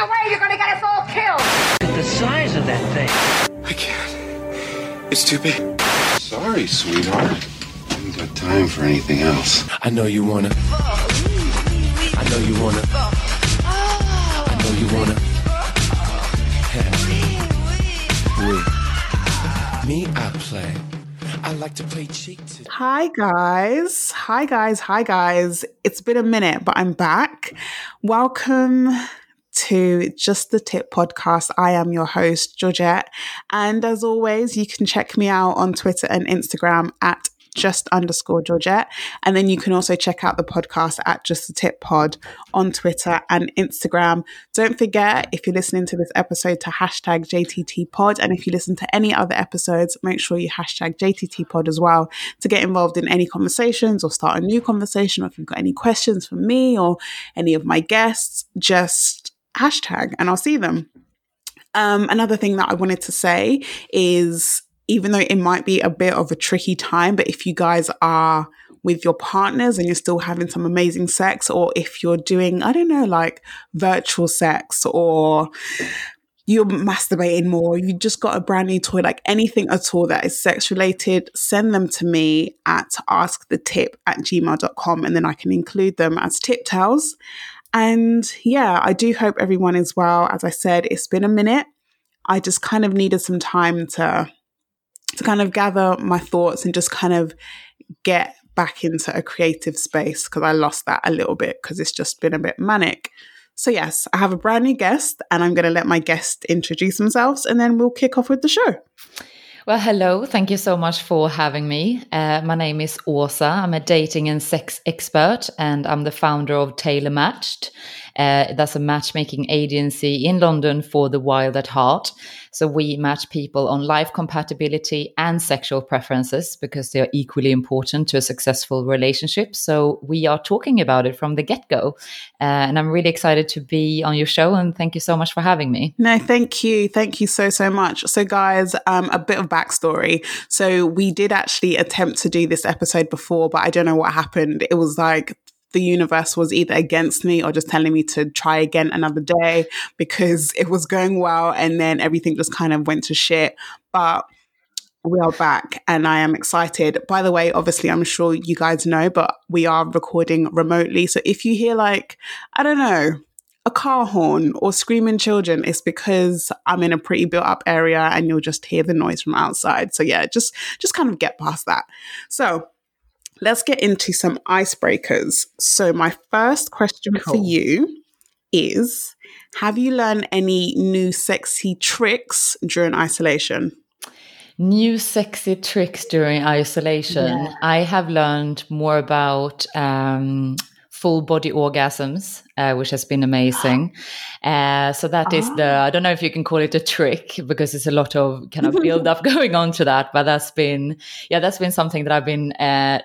running away, you're gonna get us all killed. Look at the size of that thing. I can't. It's too big. Sorry, sweetheart. I haven't got time for anything else. I know you wanna. I know you wanna. I know you wanna. Yeah. Me, I play. I like to play cheat. Hi guys. It's been a minute, but I'm back. Welcome to Just The Tip Podcast. I am your host, Georgette. And as always, you can check me out on Twitter and Instagram at @just_Georgette. And then you can also check out the podcast at Just The Tip Pod on Twitter and Instagram. Don't forget, if you're listening to this episode, to hashtag JTT Pod. And if you listen to any other episodes, make sure you hashtag JTT Pod as well to get involved in any conversations or start a new conversation. Or if you've got any questions for me or any of my guests, just hashtag and I'll see them. Another thing that I wanted to say is, even though it might be a bit of a tricky time, but if you guys are with your partners and you're still having some amazing sex, or if you're doing, I don't know, like virtual sex, or you're masturbating more, you just got a brand new toy, like anything at all that is sex related, send them to me at askthetip@gmail.com and then I can include them as tip tales. And yeah, I do hope everyone is well. As I said, it's been a minute. I just kind of needed some time to kind of gather my thoughts and just kind of get back into a creative space, because I lost that a little bit because it's just been a bit manic. So yes, I have a brand new guest and I'm going to let my guest introduce themselves and then we'll kick off with the show. Well, hello. Thank you so much for having me. My name is Åsa. I'm a dating and sex expert and I'm the founder of Tailor Matched. That's a matchmaking agency in London for the wild at heart. So we match people on life compatibility and sexual preferences because they are equally important to a successful relationship. So we are talking about it from the get-go. And I'm really excited to be on your show. And thank you so much for having me. No, thank you. Thank you so much. So guys, a bit of backstory. So we did actually attempt to do this episode before, but I don't know what happened. It was like the universe was either against me or just telling me to try again another day because it was going well and then everything just kind of went to shit. But we are back and I am excited. By the way, obviously, I'm sure you guys know, but we are recording remotely. So if you hear like, I don't know, a car horn or screaming children, it's because I'm in a pretty built up area and you'll just hear the noise from outside. So yeah, just kind of get past that. So let's get into some icebreakers. So my first question for you is, have you learned any new sexy tricks during isolation? New sexy tricks during isolation. Yeah. I have learned more about full body orgasms, which has been amazing. So that is I don't know if you can call it a trick because it's a lot of kind of build up going on to that, but that's been something that I've been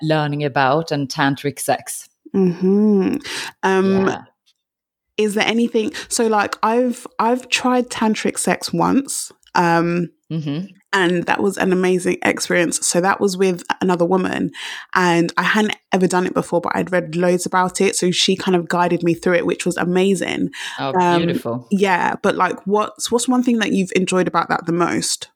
learning about, and tantric sex. Mm-hmm. Yeah. Is there anything, so like I've tried tantric sex once, mm-hmm. And that was an amazing experience. So that was with another woman and I hadn't ever done it before, but I'd read loads about it. So she kind of guided me through it, which was amazing. Oh, beautiful. Yeah. But like, what's one thing that you've enjoyed about that the most?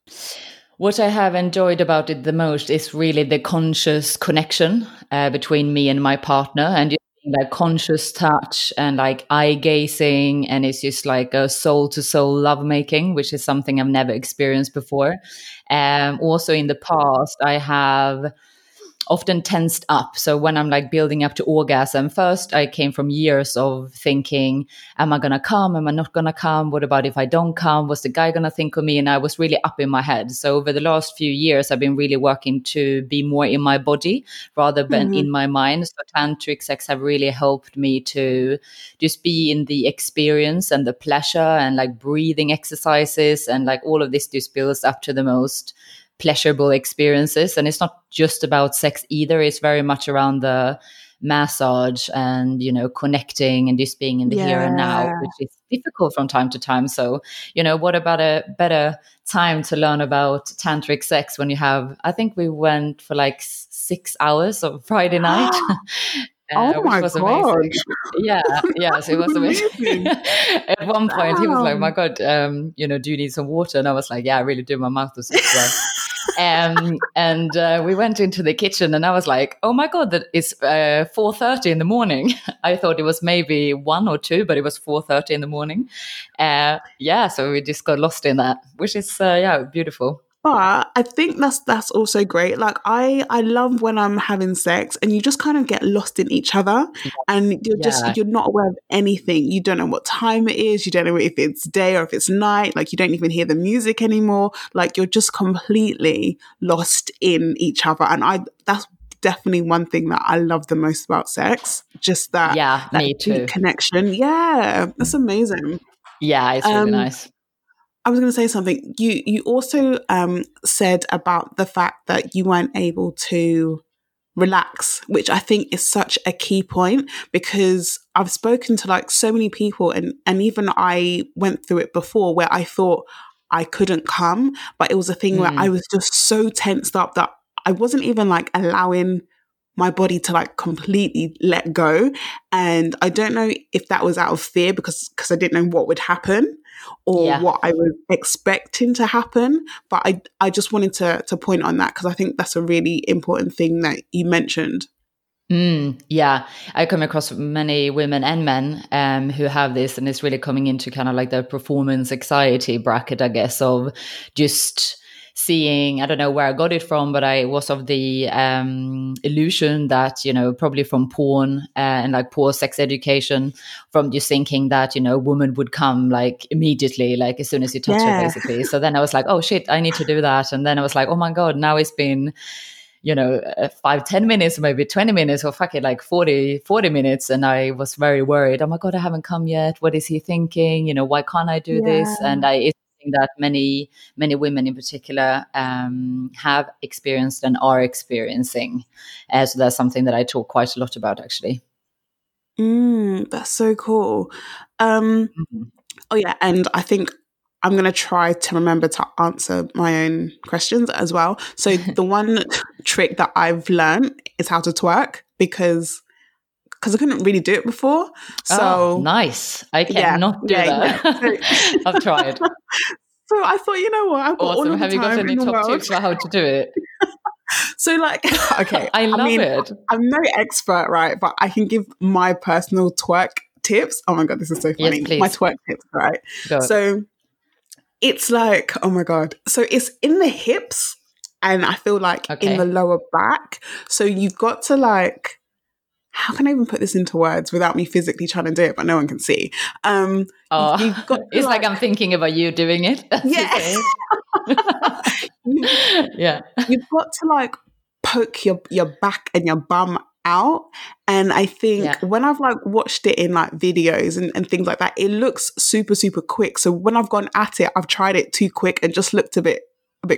What I have enjoyed about it the most is really the conscious connection between me and my partner, and like conscious touch and like eye gazing, and it's just like a soul to soul lovemaking, which is something I've never experienced before. Also in the past, I have often tensed up. So when I'm like building up to orgasm, first I came from years of thinking, am I going to come? Am I not going to come? What about if I don't come? What's the guy going to think of me? And I was really up in my head. So over the last few years, I've been really working to be more in my body rather than mm-hmm. in my mind. So tantric sex have really helped me to just be in the experience and the pleasure, and like breathing exercises and like all of this just builds up to the most pleasurable experiences. And it's not just about sex either, it's very much around the massage and, you know, connecting and just being in the here and now, which is difficult from time to time. So, you know, what about a better time to learn about tantric sex when you have, I think we went for like 6 hours on Friday night Oh my god! Amazing. Yeah. So it was amazing. At one point, he was like, "My God, do you need some water?" And I was like, "Yeah, I really do. My mouth was dry." And we went into the kitchen, and I was like, "Oh my God, that is 4:30 in the morning." I thought it was maybe 1 or 2, but it was 4:30 in the morning. So we just got lost in that, which is beautiful. But I think that's also great. Like I love when I'm having sex and you just kind of get lost in each other and you're not aware of anything. You don't know what time it is. You don't know if it's day or if it's night. Like you don't even hear the music anymore. Like you're just completely lost in each other. And that's definitely one thing that I love the most about sex. Just that, that me too. Connection. Yeah, that's amazing. Yeah, it's really nice. I was going to say something. You also said about the fact that you weren't able to relax, which I think is such a key point, because I've spoken to like so many people and even I went through it before where I thought I couldn't come, but it was a thing where I was just so tensed up that I wasn't even like allowing my body to like completely let go. And I don't know if that was out of fear because I didn't know what would happen or what I was expecting to happen. But I just wanted to point on that because I think that's a really important thing that you mentioned. I come across many women and men who have this, and it's really coming into kind of like the performance anxiety bracket, I guess, of just seeing, I don't know where I got it from, but I was of the illusion that, probably from porn and like poor sex education, from just thinking that, a woman would come like immediately, like as soon as you touch her, basically. So then I was like, oh shit, I need to do that. And then I was like, oh my God, now it's been, 5-10 minutes, maybe 20 minutes or fuck it, like 40 minutes. And I was very worried. Oh my God, I haven't come yet. What is he thinking? Why can't I do this? And it's that many women in particular have experienced and are experiencing. So that's something that I talk quite a lot about, actually. That's so cool. Oh, yeah, and I think I'm going to try to remember to answer my own questions as well. So the one trick that I've learned is how to twerk because I couldn't really do it before. So nice. I cannot do that. Yeah. I've tried. So I thought, you know what? I've got awesome. All Have you got any top tips for how to do it? So like, okay. I mean, I'm no expert, right? But I can give my personal twerk tips. Oh my God, this is so funny. Yes, my twerk tips, right? So it's like, oh my God. So it's in the hips and I feel like in the lower back. So you've got to like, how can I even put this into words without me physically trying to do it, but no one can see? You've got it's like I'm thinking about you doing it. You've got to like poke your back and your bum out. And I think when I've like watched it in like videos and things like that, it looks super, super quick. So when I've gone at it, I've tried it too quick and just looked a bit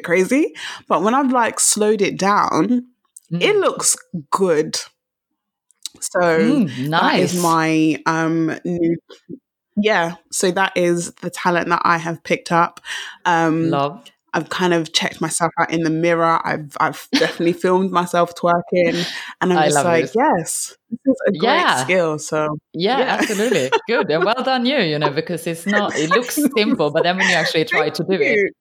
crazy. But when I've like slowed it down, it looks good. So nice. That is my new so that is the talent that I have picked up. Love. I've kind of checked myself out in the mirror. I've definitely filmed myself twerking and I'm just like, yes, this is a great skill. So absolutely. Good. And well done you, because it looks simple, but then when you actually try to do it,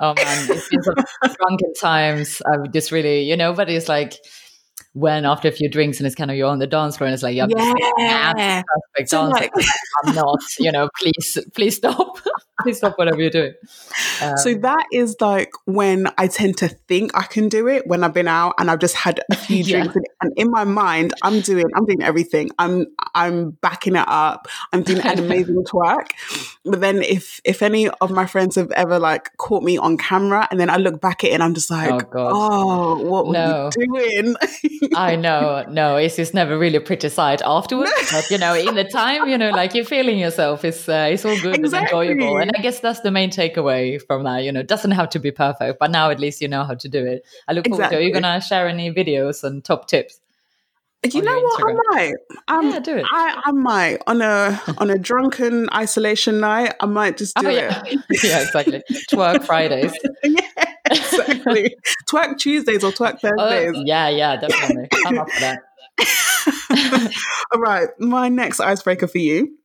oh man, it's been sort of drunken times. I've just really, but it's like when after a few drinks and it's kind of you're on the dance floor and it's like, perfect so dance. Like, I'm not, please stop. Please stop whatever you're doing. So that is like when I tend to think I can do it when I've been out and I've just had a few drinks and in my mind I'm doing everything. I'm backing it up. I'm doing an amazing twerk. But then if any of my friends have ever like caught me on camera and then I look back at it and I'm just like, what were you doing? I know. No, it's just never really a pretty sight afterwards. But, in the time, like you're feeling yourself. It's all good and enjoyable. And I guess that's the main takeaway from that. It doesn't have to be perfect. But now at least you know how to do it. I look forward to it. Are you going to share any videos and top tips? You know what? Instagram? I might. Do it. I might on a drunken isolation night. I might just do it. Yeah, exactly. Twerk Fridays. Exactly. Twerk Tuesdays or twerk Thursdays. Yeah, definitely. I'm up for that. All right. My next icebreaker for you.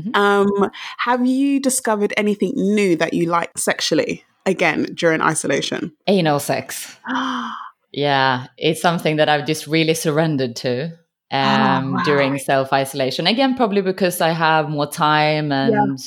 Mm-hmm. Have you discovered anything new that you like sexually again during isolation? Anal sex. Yeah, it's something that I've just really surrendered to during self-isolation. Again, probably because I have more time and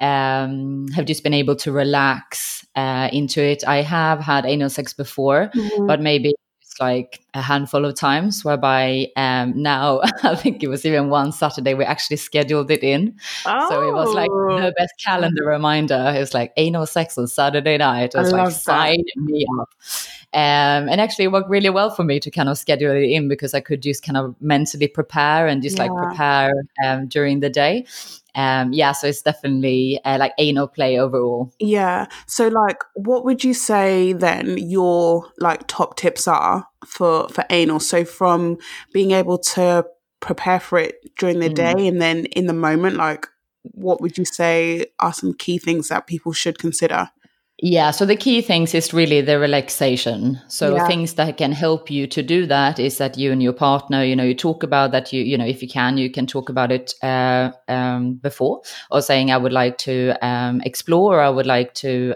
have just been able to relax into it. I have had anal sex before, but maybe it's like a handful of times, whereby now I think it was even one Saturday we actually scheduled it in. Oh. So it was like the best calendar reminder. It was like anal sex on Saturday night. It was like, sign me up. And actually it worked really well for me to kind of schedule it in, because I could just kind of mentally prepare and just like prepare during the day. So it's definitely like anal play overall. Yeah. So like, what would you say then your like top tips are for anal? So from being able to prepare for it during the day and then in the moment, like what would you say are some key things that people should consider? Yeah, so the key things is really the relaxation. So things that can help you to do that is that you and your partner, you know, you talk about that, you know, if you can talk about it before, or saying, I would like to explore, or I would like to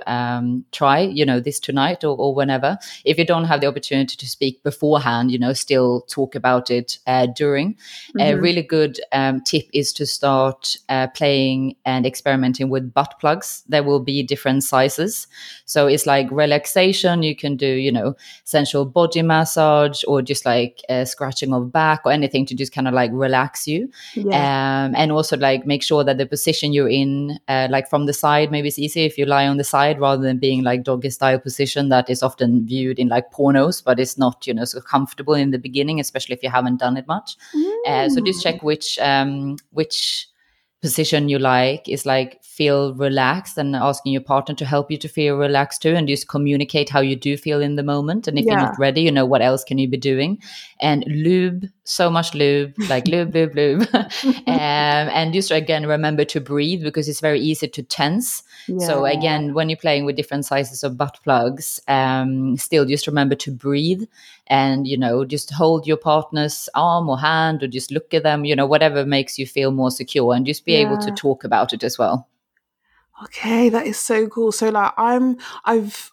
try, you know, this tonight or whenever. If you don't have the opportunity to speak beforehand, you know, still talk about it during. A really good tip is to start playing and experimenting with butt plugs. There will be different sizes. So it's like relaxation. You can do, you know, sensual body massage, or just like scratching of back, or anything to just kind of like relax you. And also like make sure that the position you're in, like from the side, maybe it's easier if you lie on the side rather than being like doggy style position that is often viewed in like pornos, but it's not, you know, so comfortable in the beginning, especially if you haven't done it much. So just check which position you like is like feel relaxed, and asking your partner to help you to feel relaxed too, and just communicate how you do feel in the moment. And if you're not ready, you know, what else can you be doing? And lube, so much lube, like lube. And just again, remember to breathe, because it's very easy to tense. So again, when you're playing with different sizes of butt plugs, still just remember to breathe. And, you know, just hold your partner's arm or hand, or just look at them, you know, whatever makes you feel more secure, and just be able to talk about it as well. Okay, that is so cool. So like I've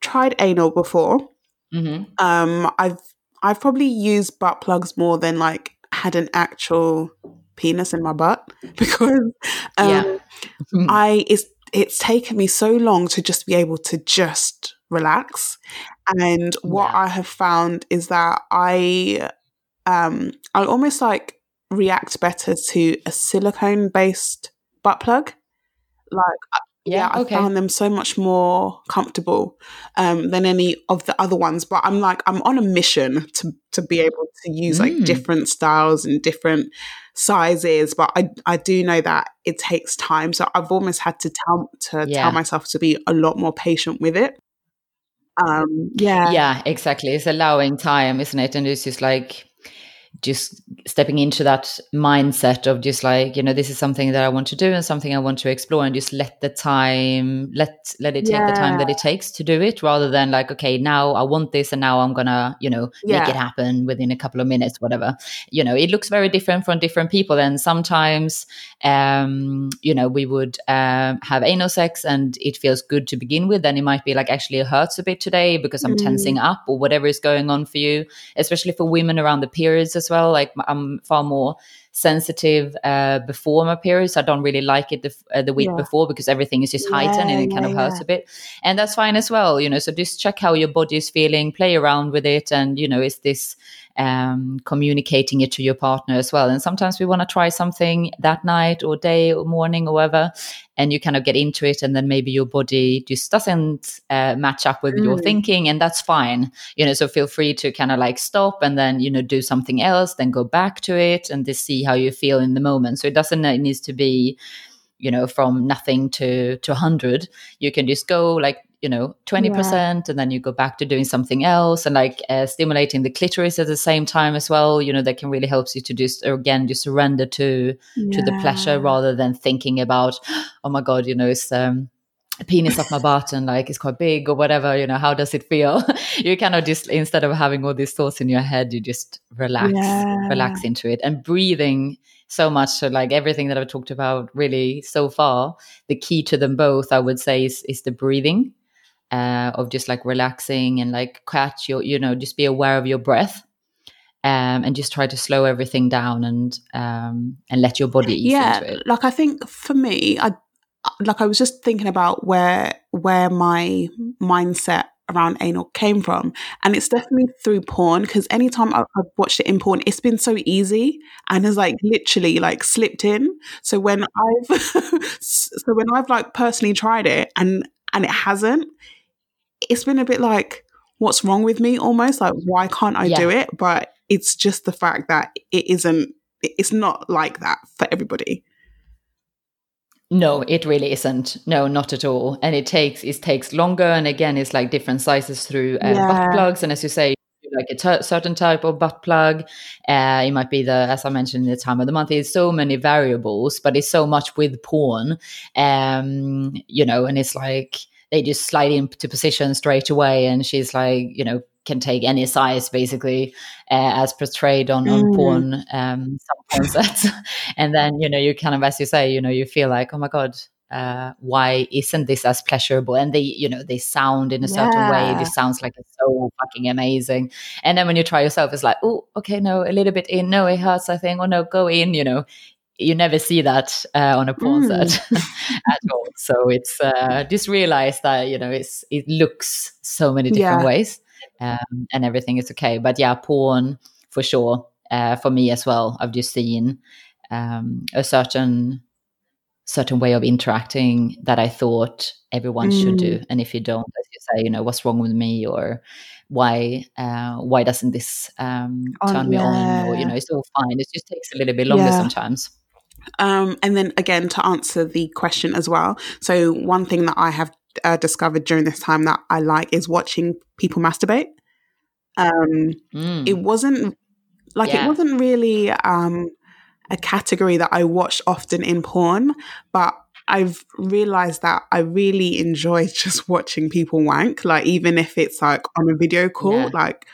tried anal before. I've probably used butt plugs more than like had an actual penis in my butt, because it's taken me so long to just be able to just relax. And what I have found is that I almost like react better to a silicone-based butt plug. Like, I found them so much more comfortable than any of the other ones. But I'm like, I'm on a mission to be able to use like different styles and different sizes. But I do know that it takes time. So I've almost had to tell myself to be a lot more patient with it. Exactly, it's allowing time, isn't it? And it's just like just stepping into that mindset of just like, you know, this is something that I want to do and something I want to explore, and just let the time let it take the time that it takes to do it, rather than like, okay, now I want this and now I'm gonna, you know, make it happen within a couple of minutes, whatever. You know, it looks very different from different people, and sometimes you know, we would have anal sex and it feels good to begin with, then it might be like, actually it hurts a bit today because I'm tensing up, or whatever is going on for you, especially for women around the periods as well. Like I'm far more sensitive before my period, so I don't really like it the week before, because everything is just heightened and it kind of hurts a bit, and that's fine as well, you know. So just check how your body is feeling, play around with it, and, you know, is this communicating it to your partner as well. And sometimes we want to try something that night or day or morning or whatever, and you kind of get into it, and then maybe your body just doesn't match up with your thinking, and that's fine, you know. So feel free to kind of like stop, and then, you know, do something else, then go back to it, and just see how you feel in the moment. So it needs to be, you know, from nothing to 100. You can just go like, you know, 20%, and then you go back to doing something else, and like stimulating the clitoris at the same time as well. You know, that can really help you to just, again, just surrender to the pleasure, rather than thinking about, oh my God, you know, it's penis up my butt and like it's quite big or whatever, you know, how does it feel? You kind of just, instead of having all these thoughts in your head, you just relax into it, and breathing so much. So like everything that I've talked about really so far, the key to them both, I would say, is the breathing, of just like relaxing and like catch your, you know, just be aware of your breath. And just try to slow everything down and let your body ease into it. Like I think for me, I was just thinking about where my mindset around anal came from, and it's definitely through porn, because anytime I've watched it in porn, it's been so easy and has like literally like slipped in. So when I've so when I've like personally tried it and it hasn't, it's been a bit like, what's wrong with me? Almost like, why can't I do it? But it's just the fact that it's not like that for everybody. No, it really isn't. No, not at all. And it takes longer. And again, it's like different sizes through butt plugs. And as you say, like a certain type of butt plug, it might be as I mentioned, the time of the month. It's so many variables, but it's so much with porn, you know, and it's like they just slide into position straight away. And she's like, you know, can take any size basically, as portrayed on porn concepts. And then, you know, you kind of, as you say, you know, you feel like, oh my God, why isn't this as pleasurable? And they, you know, they sound in a certain way. It just sounds like it's so fucking amazing. And then when you try yourself, it's like, oh, okay, no, a little bit in, no, it hurts, I think, or no, go in, you know. You never see that on a porn set at all. So it's just realize that, you know, it looks so many different ways. And everything is okay, but porn for sure, for me as well. I've just seen a certain way of interacting that I thought everyone should do, and if you don't, as you say, you know, what's wrong with me, or why doesn't this turn me on, or you know, it's all fine. It just takes a little bit longer sometimes. And then again, to answer the question as well, so one thing that I have discovered during this time that I like is watching people masturbate. It wasn't like it wasn't really a category that I watched often in porn, but I've realized that I really enjoy just watching people wank, like even if it's like on a video call, like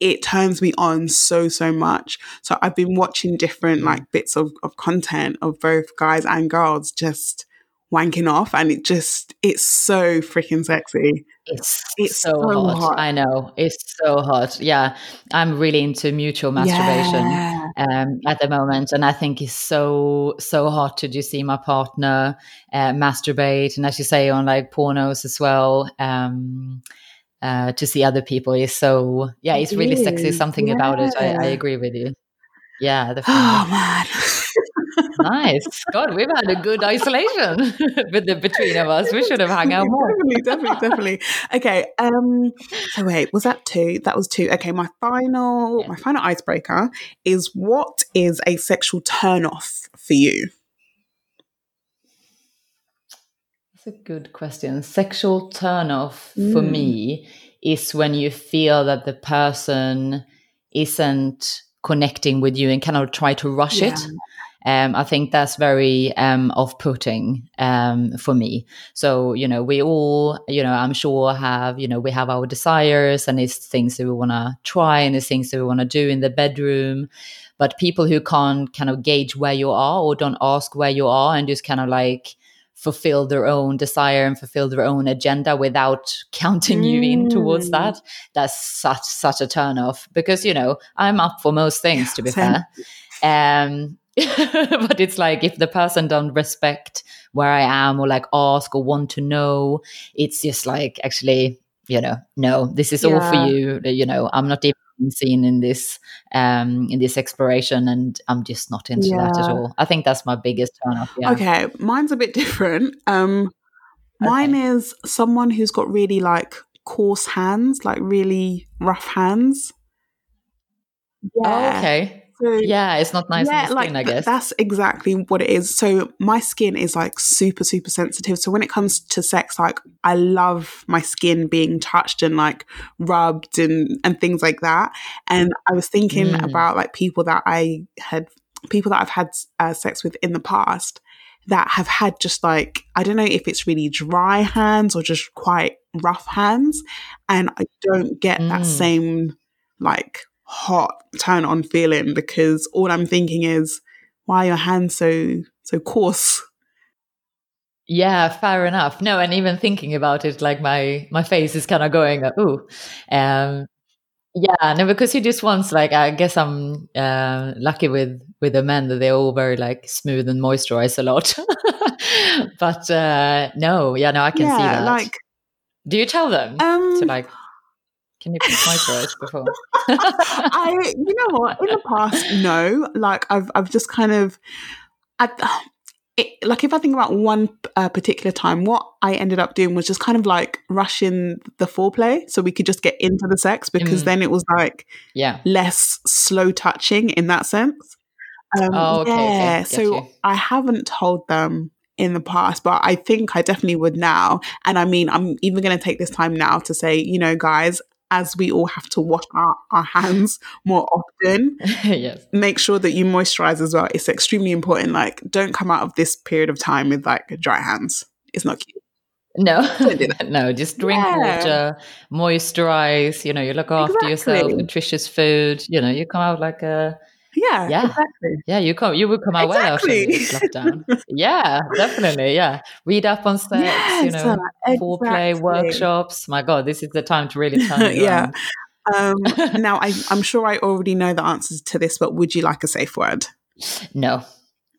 it turns me on so much. So I've been watching different like bits of content of both guys and girls just wanking off, and it's so freaking sexy. It's so hot. I know, it's so hot. I'm really into mutual masturbation at the moment, and I think it's so hot to just see my partner masturbate, and as you say, on like pornos as well, to see other people is so it's really sexy. Something about it. I agree with you. The oh man. Nice. God, we've had a good isolation between of us. We should have hung out more. Definitely. Okay. So wait, was that two? That was two. Okay. My final icebreaker is, what is a sexual turn-off for you? That's a good question. Sexual turn-off for me is when you feel that the person isn't connecting with you and kind of try to rush it. I think that's very off-putting for me. So, you know, we all, you know, I'm sure have, you know, we have our desires, and it's things that we want to try, and it's things that we want to do in the bedroom. But people who can't kind of gauge where you are, or don't ask where you are, and just kind of like fulfill their own desire and fulfill their own agenda without counting you in towards that, that's such a turn-off. Because, you know, I'm up for most things, to be fair. But it's like, if the person don't respect where I am, or like ask or want to know, it's just like, actually, you know, no, this is all for you. You know, I'm not even seen in this exploration, and I'm just not into that at all. I think that's my biggest turn off. Okay, mine's a bit different. Mine is someone who's got really like coarse hands, like really rough hands. Oh, okay. So, it's not nice on the skin, like, I guess. That's exactly what it is. So my skin is like super sensitive. So when it comes to sex, like I love my skin being touched and like rubbed and things like that. And I was thinking about like people that I've had sex with in the past that have had just like, I don't know if it's really dry hands or just quite rough hands. And I don't get that same like hot turn on feeling, because all I'm thinking is, why are your hands so coarse? Yeah, fair enough. No, and even thinking about it, like my face is kind of going, ooh. Yeah, no, because you just want, like, I guess I'm lucky with the men that they're all very like smooth and moisturize a lot. But no, I can see that. Like, do you tell them to like, can you put moisturize before? You know what? In the past, no. Like, I've just kind of, if I think about one particular time, what I ended up doing was just kind of like rushing the foreplay so we could just get into the sex, because then it was like less slow touching in that sense. Okay. So I haven't told them in the past, but I think I definitely would now. And I mean, I'm even going to take this time now to say, you know, guys, as we all have to wash our hands more often, yes, make sure that you moisturize as well. It's extremely important. Like, don't come out of this period of time with like dry hands. It's not cute. No, no, just drink water, moisturize, you know, you look after yourself, nutritious food, you know, you come out like a... Yeah, exactly. Yeah, you would come out well after lockdown. Yeah, definitely. Yeah. Read up on sex, you know, foreplay workshops. My God, this is the time to really turn it around. Now, I'm sure I already know the answers to this, but would you like a safe word? No.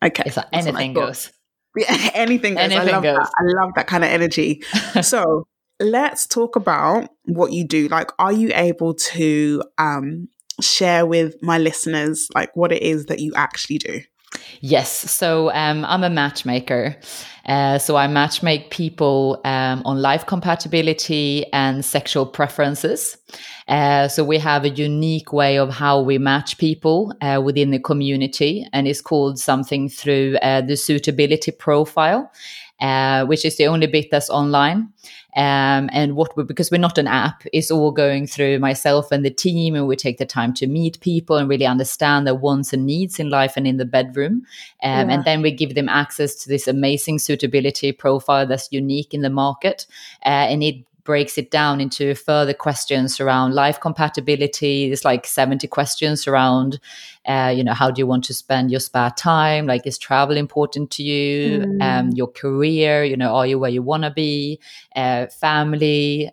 Okay. It's like anything goes. Yeah, anything goes. I love that. I love that kind of energy. So let's talk about what you do. Like, are you able to share with my listeners like what it is that you actually do? Yes, so I'm a matchmaker. So I matchmake people on life compatibility and sexual preferences. So we have a unique way of how we match people within the community, and it's called something through the suitability profile, which is the only bit that's online. And because we're not an app, it's all going through myself and the team, and we take the time to meet people and really understand their wants and needs in life and in the bedroom. And then we give them access to this amazing suitability profile that's unique in the market. And it breaks it down into further questions around life compatibility. There's like 70 questions around, you know, how do you want to spend your spare time? Like, is travel important to you? Your career, you know, are you where you want to be? Family,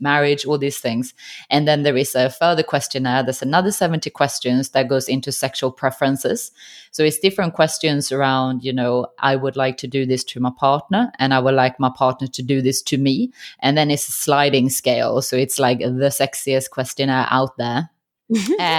marriage, all these things. And then there is a further questionnaire. There's another 70 questions that goes into sexual preferences. So it's different questions around, you know, I would like to do this to my partner, and I would like my partner to do this to me. And then it's a sliding scale. So it's like the sexiest questionnaire out there.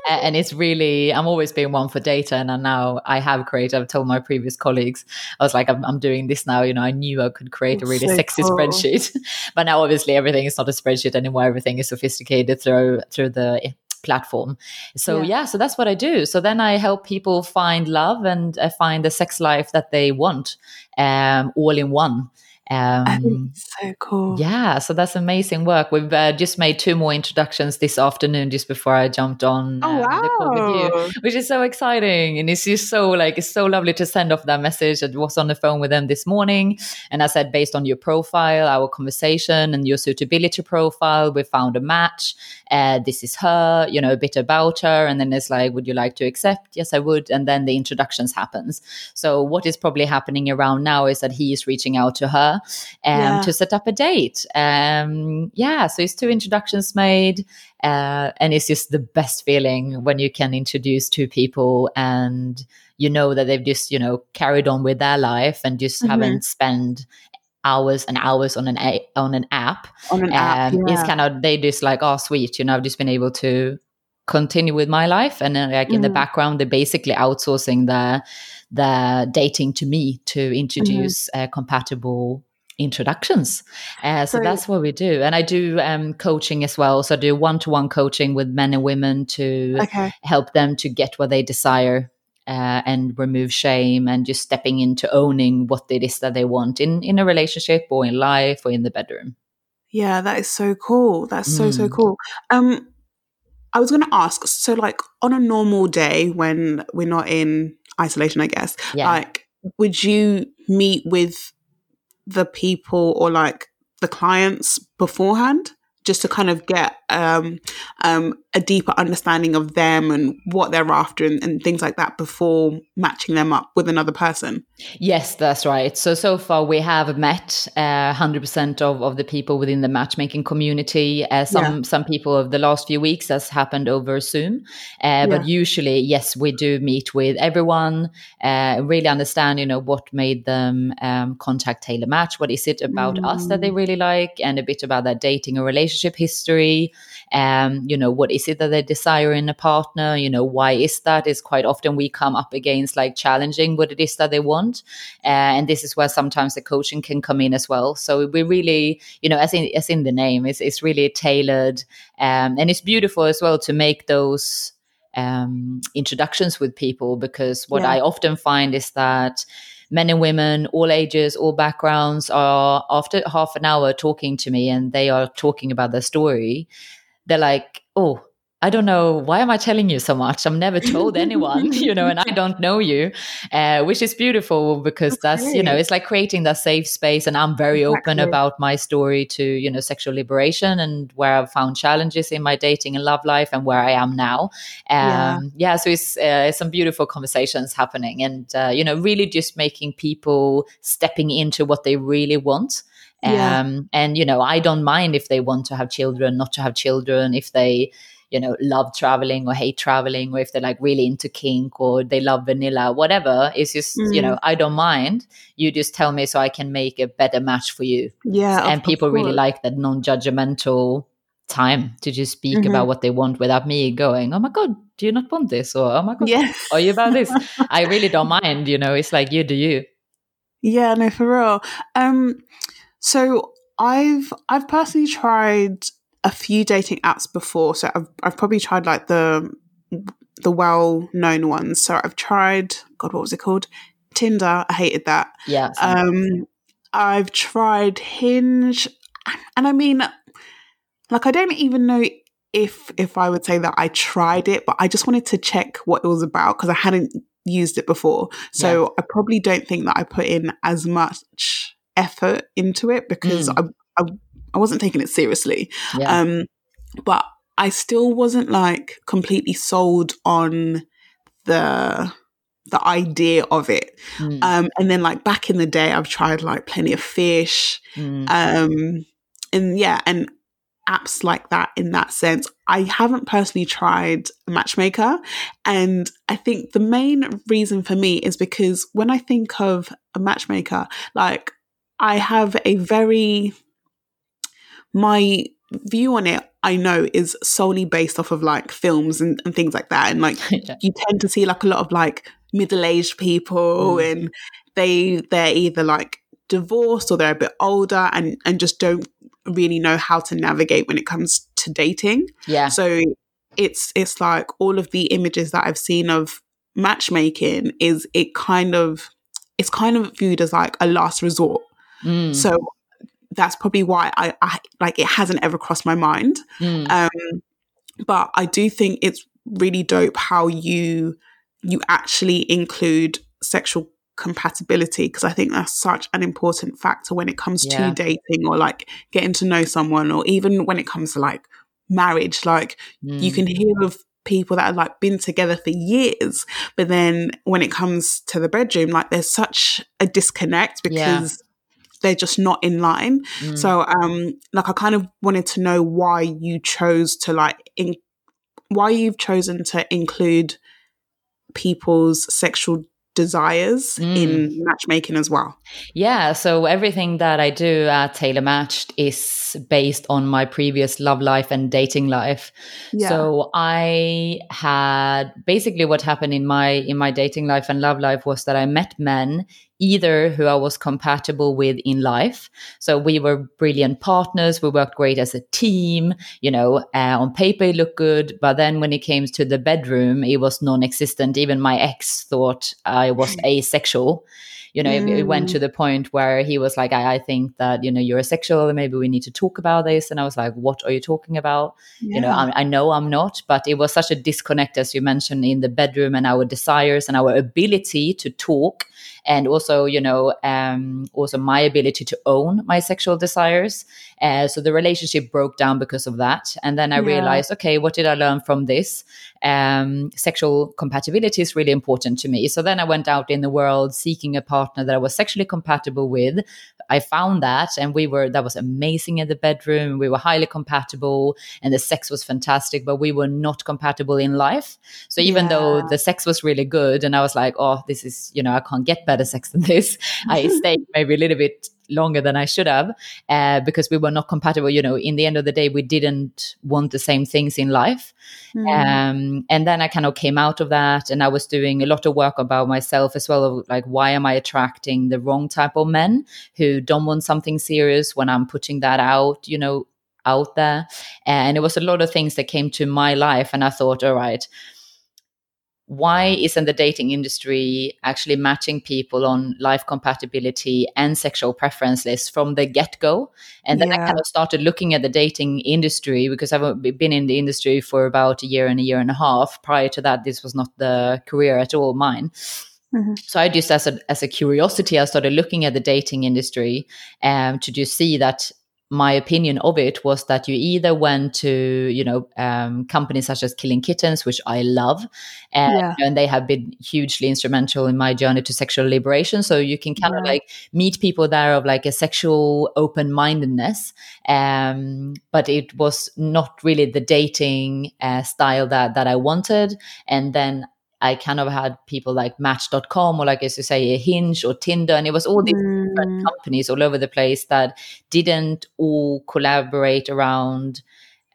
And it's really, I'm always being one for data. And I've told my previous colleagues, I was like, I'm doing this now. You know, I knew I could create a really sexy spreadsheet. But now obviously everything is not a spreadsheet anymore. Everything is sophisticated through the platform. So so that's what I do. So then I help people find love and find the sex life that they want, all in one. I think it's so cool. Yeah, so that's amazing work. We've just made 2 more introductions this afternoon, just before I jumped on the call with you, which is so exciting. And it's just so like, it's so lovely to send off that message. I was on the phone with them this morning, and I said, based on your profile, our conversation, and your suitability profile, we found a match. This is her, you know, a bit about her, and then it's like, would you like to accept? Yes, I would. And then the introductions happens. So what is probably happening around now is that he is reaching out to her to set up a date. So it's 2 introductions made, and it's just the best feeling when you can introduce 2 people, and you know that they've just, you know, carried on with their life and just haven't spent hours and hours on an app. It's kind of, they just like, oh sweet, you know, I've just been able to continue with my life. And then like in the background, they're basically outsourcing the dating to me to introduce compatible introductions. So that's what we do. And I do coaching as well. So I do one-to-one coaching with men and women to help them to get what they desire, and remove shame, and just stepping into owning what it is that they want in a relationship or in life or in the bedroom. Yeah, that is so cool. That's so cool. I was going to ask, so like on a normal day when we're not in isolation, I guess, like would you meet with the people or like the clients beforehand just to kind of get a deeper understanding of them and what they're after and things like that before matching them up with another person? Yes, that's right. So far we have met 100% of the people within the matchmaking community. Some people of the last few weeks has happened over Zoom. But usually, yes, we do meet with everyone, really understand, what made them contact Tailor Match. What is it about us that they really like, and a bit about their dating or relationship history. What is it that they desire in a partner? Why is that? Is quite often we come up against like challenging what it is that they want. And this is where sometimes the coaching can come in as well. So we really, as in the name, it's really tailored. And it's beautiful as well to make those introductions with people, because what I often find is that men and women, all ages, all backgrounds, are after half an hour talking to me and they are talking about their story. They're like, oh, I don't know, why am I telling you so much? I've never told anyone, and I don't know you, which is beautiful, because that's, it's like creating that safe space. And I'm very open about my story to, sexual liberation and where I've found challenges in my dating and love life and where I am now. So it's some beautiful conversations happening, and, really just making people stepping into what they really want. And, I don't mind if they want to have children, not to have children, if they, love traveling or hate traveling, or if they're like really into kink or they love vanilla, whatever. It's just, I don't mind. You just tell me so I can make a better match for you. Yeah. And people really like that non-judgmental time to just speak about what they want without me going, oh my God, do you not want this? Or, oh my God, are you about this? I really don't mind. It's like, you do you. Yeah, no, for real. So I've personally tried a few dating apps before. So I've probably tried like the well-known ones. So I've tried, God, what was it called? Tinder. I hated that. Yeah. I've tried Hinge, and I mean, like, I don't even know if I would say that I tried it, but I just wanted to check what it was about because I hadn't used it before. So I probably don't think that I put in as much effort into it because I wasn't taking it seriously. But I still wasn't like completely sold on the idea of it. And then like back in the day I've tried like Plenty of Fish, and apps like that in that sense. I haven't personally tried Matchmaker, and I think the main reason for me is because when I think of a matchmaker, like I have a very, my view on it, I know, is solely based off of like films and things like that. And like you tend to see like a lot of like middle-aged people and they're either like divorced or they're a bit older and just don't really know how to navigate when it comes to dating. Yeah. So it's like all of the images that I've seen of matchmaking is it's kind of viewed as like a last resort. So that's probably why I like it hasn't ever crossed my mind. But I do think it's really dope how you actually include sexual compatibility, because I think that's such an important factor when it comes to dating or like getting to know someone, or even when it comes to like marriage. Like you can hear of people that have like been together for years, but then when it comes to the bedroom, like there's such a disconnect because they're just not in line. So like I kind of wanted to know why you chose to why you've chosen to include people's sexual desires in matchmaking as well. Yeah, so everything that I do at Tailor Matched is based on my previous love life and dating life. So I had basically, what happened in my dating life and love life was that I met men either who I was compatible with in life. So we were brilliant partners. We worked great as a team, on paper it looked good. But then when it came to the bedroom, it was non-existent. Even my ex thought I was asexual. It went to the point where he was like, I think that, you're asexual and maybe we need to talk about this. And I was like, what are you talking about? Yeah. I know I'm not, but it was such a disconnect, as you mentioned, in the bedroom and our desires and our ability to talk and also, you know, also my ability to own my sexual desires. So the relationship broke down because of that. And then I realized, okay, what did I learn from this? Sexual compatibility is really important to me. So then I went out in the world seeking a partner that I was sexually compatible with. I found that, and that was amazing in the bedroom. We were highly compatible and the sex was fantastic, but we were not compatible in life. So even though the sex was really good and I was like, oh, this is, you know, I can't get better sex than this. I stayed maybe a little bit longer than I should have, because we were not compatible. You know, in the end of the day, we didn't want the same things in life. And then I kind of came out of that, and I was doing a lot of work about myself as well, of like, why am I attracting the wrong type of men who don't want something serious when I'm putting that out, you know, out there. And it was a lot of things that came to my life, and I thought, all right, why isn't the dating industry actually matching people on life compatibility and sexual preferences from the get-go? And then I kind of started looking at the dating industry, because I've been in the industry for about a year and a half. Prior to that, this was not the career at all mine. So I just, as a curiosity, I started looking at the dating industry to just see that my opinion of it was that you either went to, you know, companies such as Killing Kittens, which I love, and they have been hugely instrumental in my journey to sexual liberation. So you can kind of like meet people there of like a sexual open-mindedness, but it was not really the dating style that I wanted. And then I kind of had people like Match.com, or like, as you say, a Hinge or Tinder. And it was all these different companies all over the place that didn't all collaborate around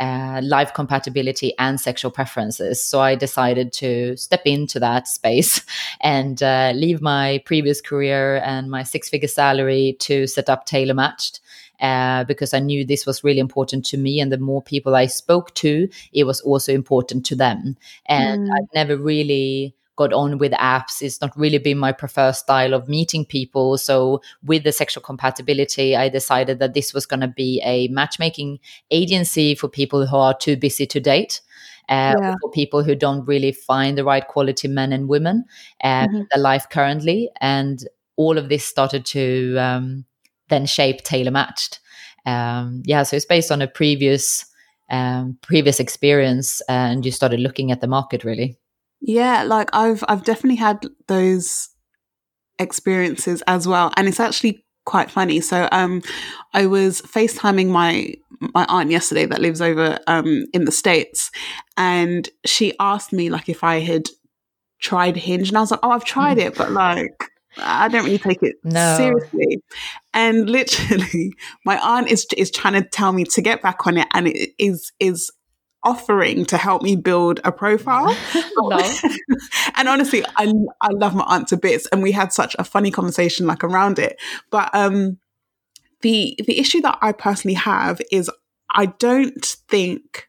life compatibility and sexual preferences. So I decided to step into that space and leave my previous career and my six-figure salary to set up Tailor Matched. Because I knew this was really important to me, and the more people I spoke to, it was also important to them. And I never really got on with apps. It's not really been my preferred style of meeting people. So with the sexual compatibility, I decided that this was going to be a matchmaking agency for people who are too busy to date. For people who don't really find the right quality men and women in their life currently. And all of this started to then shape Tailor Matched. So it's based on a previous experience, and you started looking at the market, really. Yeah, like I've definitely had those experiences as well, and it's actually quite funny. So I was FaceTiming my aunt yesterday that lives over in the States, and she asked me like if I had tried Hinge, and I was like, oh, I've tried it, but like I don't really take it seriously. And literally my aunt is trying to tell me to get back on it, and it is offering to help me build a profile. And honestly, I love my aunt to bits, and we had such a funny conversation like around it. But the issue that I personally have is I don't think,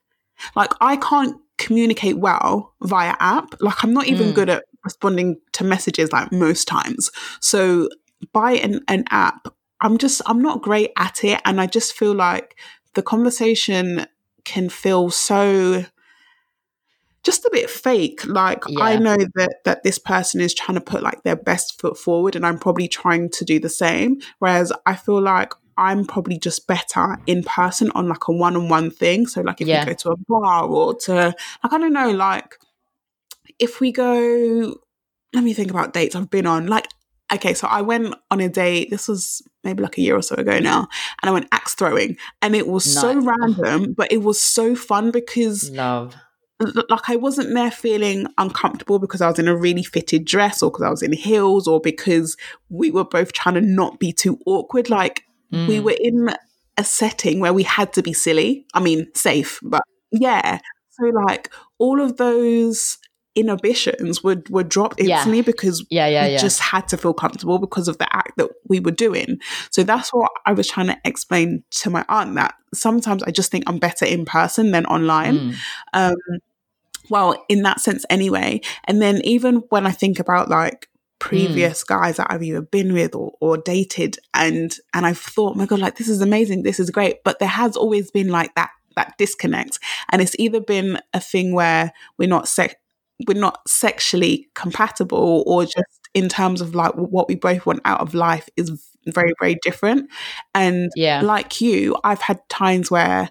like, I can't communicate well via app. Like, I'm not even good at responding to messages like most times. So by an app, I'm not great at it. And I just feel like the conversation can feel so just a bit fake. Like, I know that this person is trying to put like their best foot forward, and I'm probably trying to do the same. Whereas I feel like I'm probably just better in person on like a one-on-one thing. So like if we go to a bar or to like, I don't know, like if we go, let me think about dates I've been on. Like, okay, so I went on a date, this was maybe like a year or so ago now, and I went axe throwing, and it was so random, but it was so fun because like I wasn't there feeling uncomfortable because I was in a really fitted dress, or because I was in heels, or because we were both trying to not be too awkward. Like we were in a setting where we had to be silly. I mean, safe, but yeah. So like all of those inhibitions were dropped into me because we just had to feel comfortable because of the act that we were doing. So that's what I was trying to explain to my aunt, that sometimes I just think I'm better in person than online. Well, in that sense anyway. And then even when I think about like previous guys that I've either been with or dated, and I've thought, my God, like this is amazing, this is great, but there has always been like that disconnect, and it's either been a thing where we're not we're not sexually compatible, or just in terms of like what we both want out of life is very, very different. And like you, I've had times where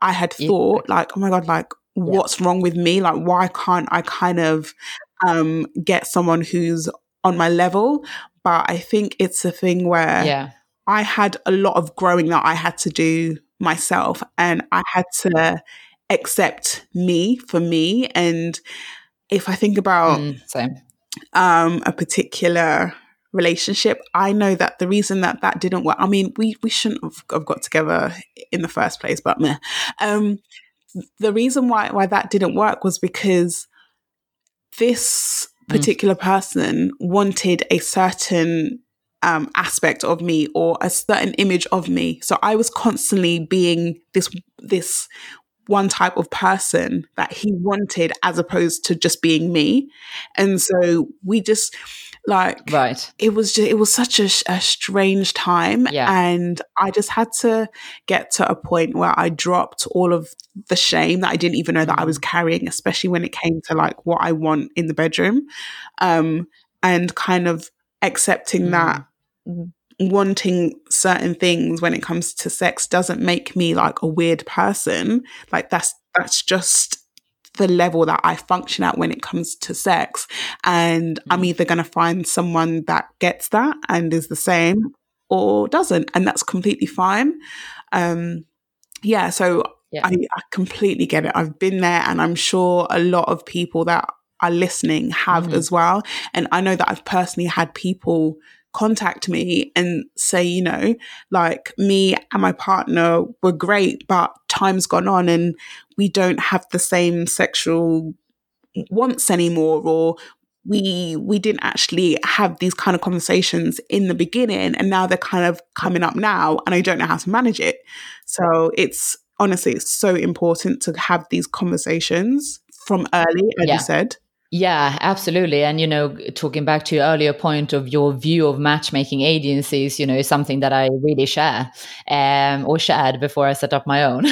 I had thought like, oh my God, like what's wrong with me? Like, why can't I kind of get someone who's on my level? But I think it's a thing where I had a lot of growing that I had to do myself, and I had to accept me for me. And if I think about a particular relationship, I know that the reason that that didn't work, I mean, we shouldn't have got together in the first place, but meh. The reason why that didn't work was because this particular person wanted a certain aspect of me or a certain image of me. So I was constantly being this one type of person that he wanted, as opposed to just being me. And so we just like, it was such a strange time. Yeah. And I just had to get to a point where I dropped all of the shame that I didn't even know that I was carrying, especially when it came to like what I want in the bedroom, and kind of accepting that wanting certain things when it comes to sex doesn't make me like a weird person. Like that's just the level that I function at when it comes to sex. And I'm either going to find someone that gets that and is the same or doesn't. And that's completely fine. I completely get it. I've been there, and I'm sure a lot of people that are listening have as well. And I know that I've personally had people contact me and say, you know, like, me and my partner were great, but time's gone on and we don't have the same sexual wants anymore, or we didn't actually have these kind of conversations in the beginning, and now they're kind of coming up now and I don't know how to manage it. So it's honestly, it's so important to have these conversations from early, as you said. Yeah, absolutely. And, you know, talking back to your earlier point of your view of matchmaking agencies, you know, is something that I really share, or shared before I set up my own.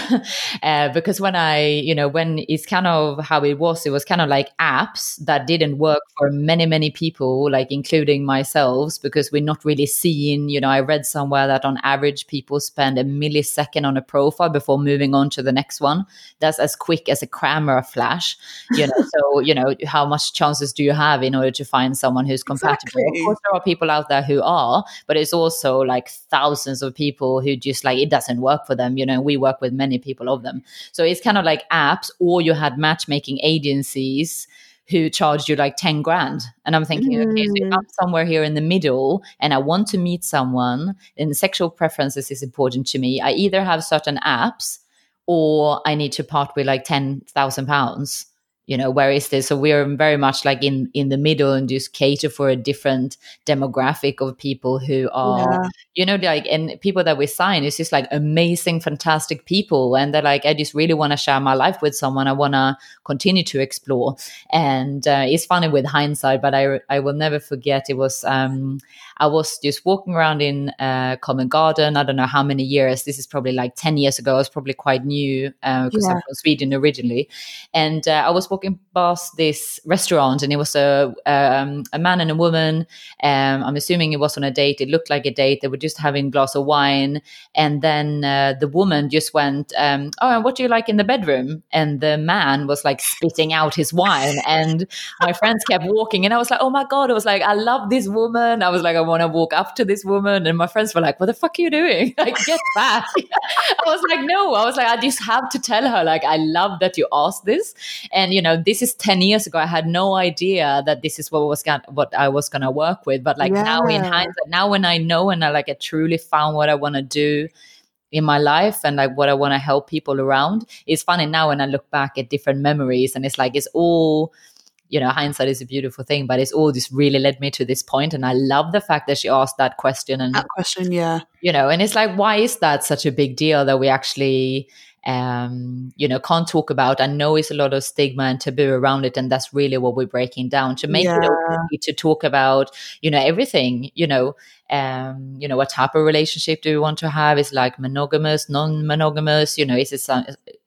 Because when I, you know, when it's kind of how it was kind of like apps that didn't work for many, many people, like including myself, because we're not really seen, you know, I read somewhere that on average people spend a millisecond on a profile before moving on to the next one. That's as quick as a camera flash, you know, so, you know, how much chances do you have in order to find someone who's compatible? Exactly. Of course, there are people out there who are, but it's also like thousands of people who just like, it doesn't work for them, you know. We work with many people of them. So it's kind of like apps, or you had matchmaking agencies who charged you like 10 grand. And I'm thinking, okay, so I'm somewhere here in the middle and I want to meet someone, and sexual preferences is important to me. I either have certain apps or I need to part with like £10,000. You know, where is this? So we're very much like in the middle, and just cater for a different demographic of people who are, you know, like, and people that we sign, it's just like amazing, fantastic people. And they're like, I just really want to share my life with someone. I want to continue to explore. And it's funny with hindsight, but I will never forget. It was, I was just walking around in Common Garden. I don't know how many years. This is probably like 10 years ago. I was probably quite new because I'm from Sweden originally. And I was walking past this restaurant, and it was a man and a woman. I'm assuming it was on a date. It looked like a date. They were just having a glass of wine. And then the woman just went, oh, and what do you like in the bedroom? And the man was like spitting out his wine. And my friends kept walking. And I was like, oh my God. I was like, I love this woman. I was like, I want to walk up to this woman. And my friends were like, what the fuck are you doing? Like, get back. I was like, no. I was like, I just have to tell her, like, I love that you asked this. And, you know, this is 10 years ago. I had no idea that this is what I was going to work with. But like now in hindsight, now when I know and I like I truly found what I want to do in my life and like what I want to help people around, it's funny now when I look back at different memories, and it's like it's all, you know, hindsight is a beautiful thing, but it's all just really led me to this point. And I love the fact that she asked that question. And that question, you know, and it's like, why is that such a big deal that we actually you know, can't talk about? I know it's a lot of stigma and taboo around it, and that's really what we're breaking down to make it okay to talk about, you know, everything, you know, what type of relationship do we want to have? It's like monogamous, non-monogamous, you know, is it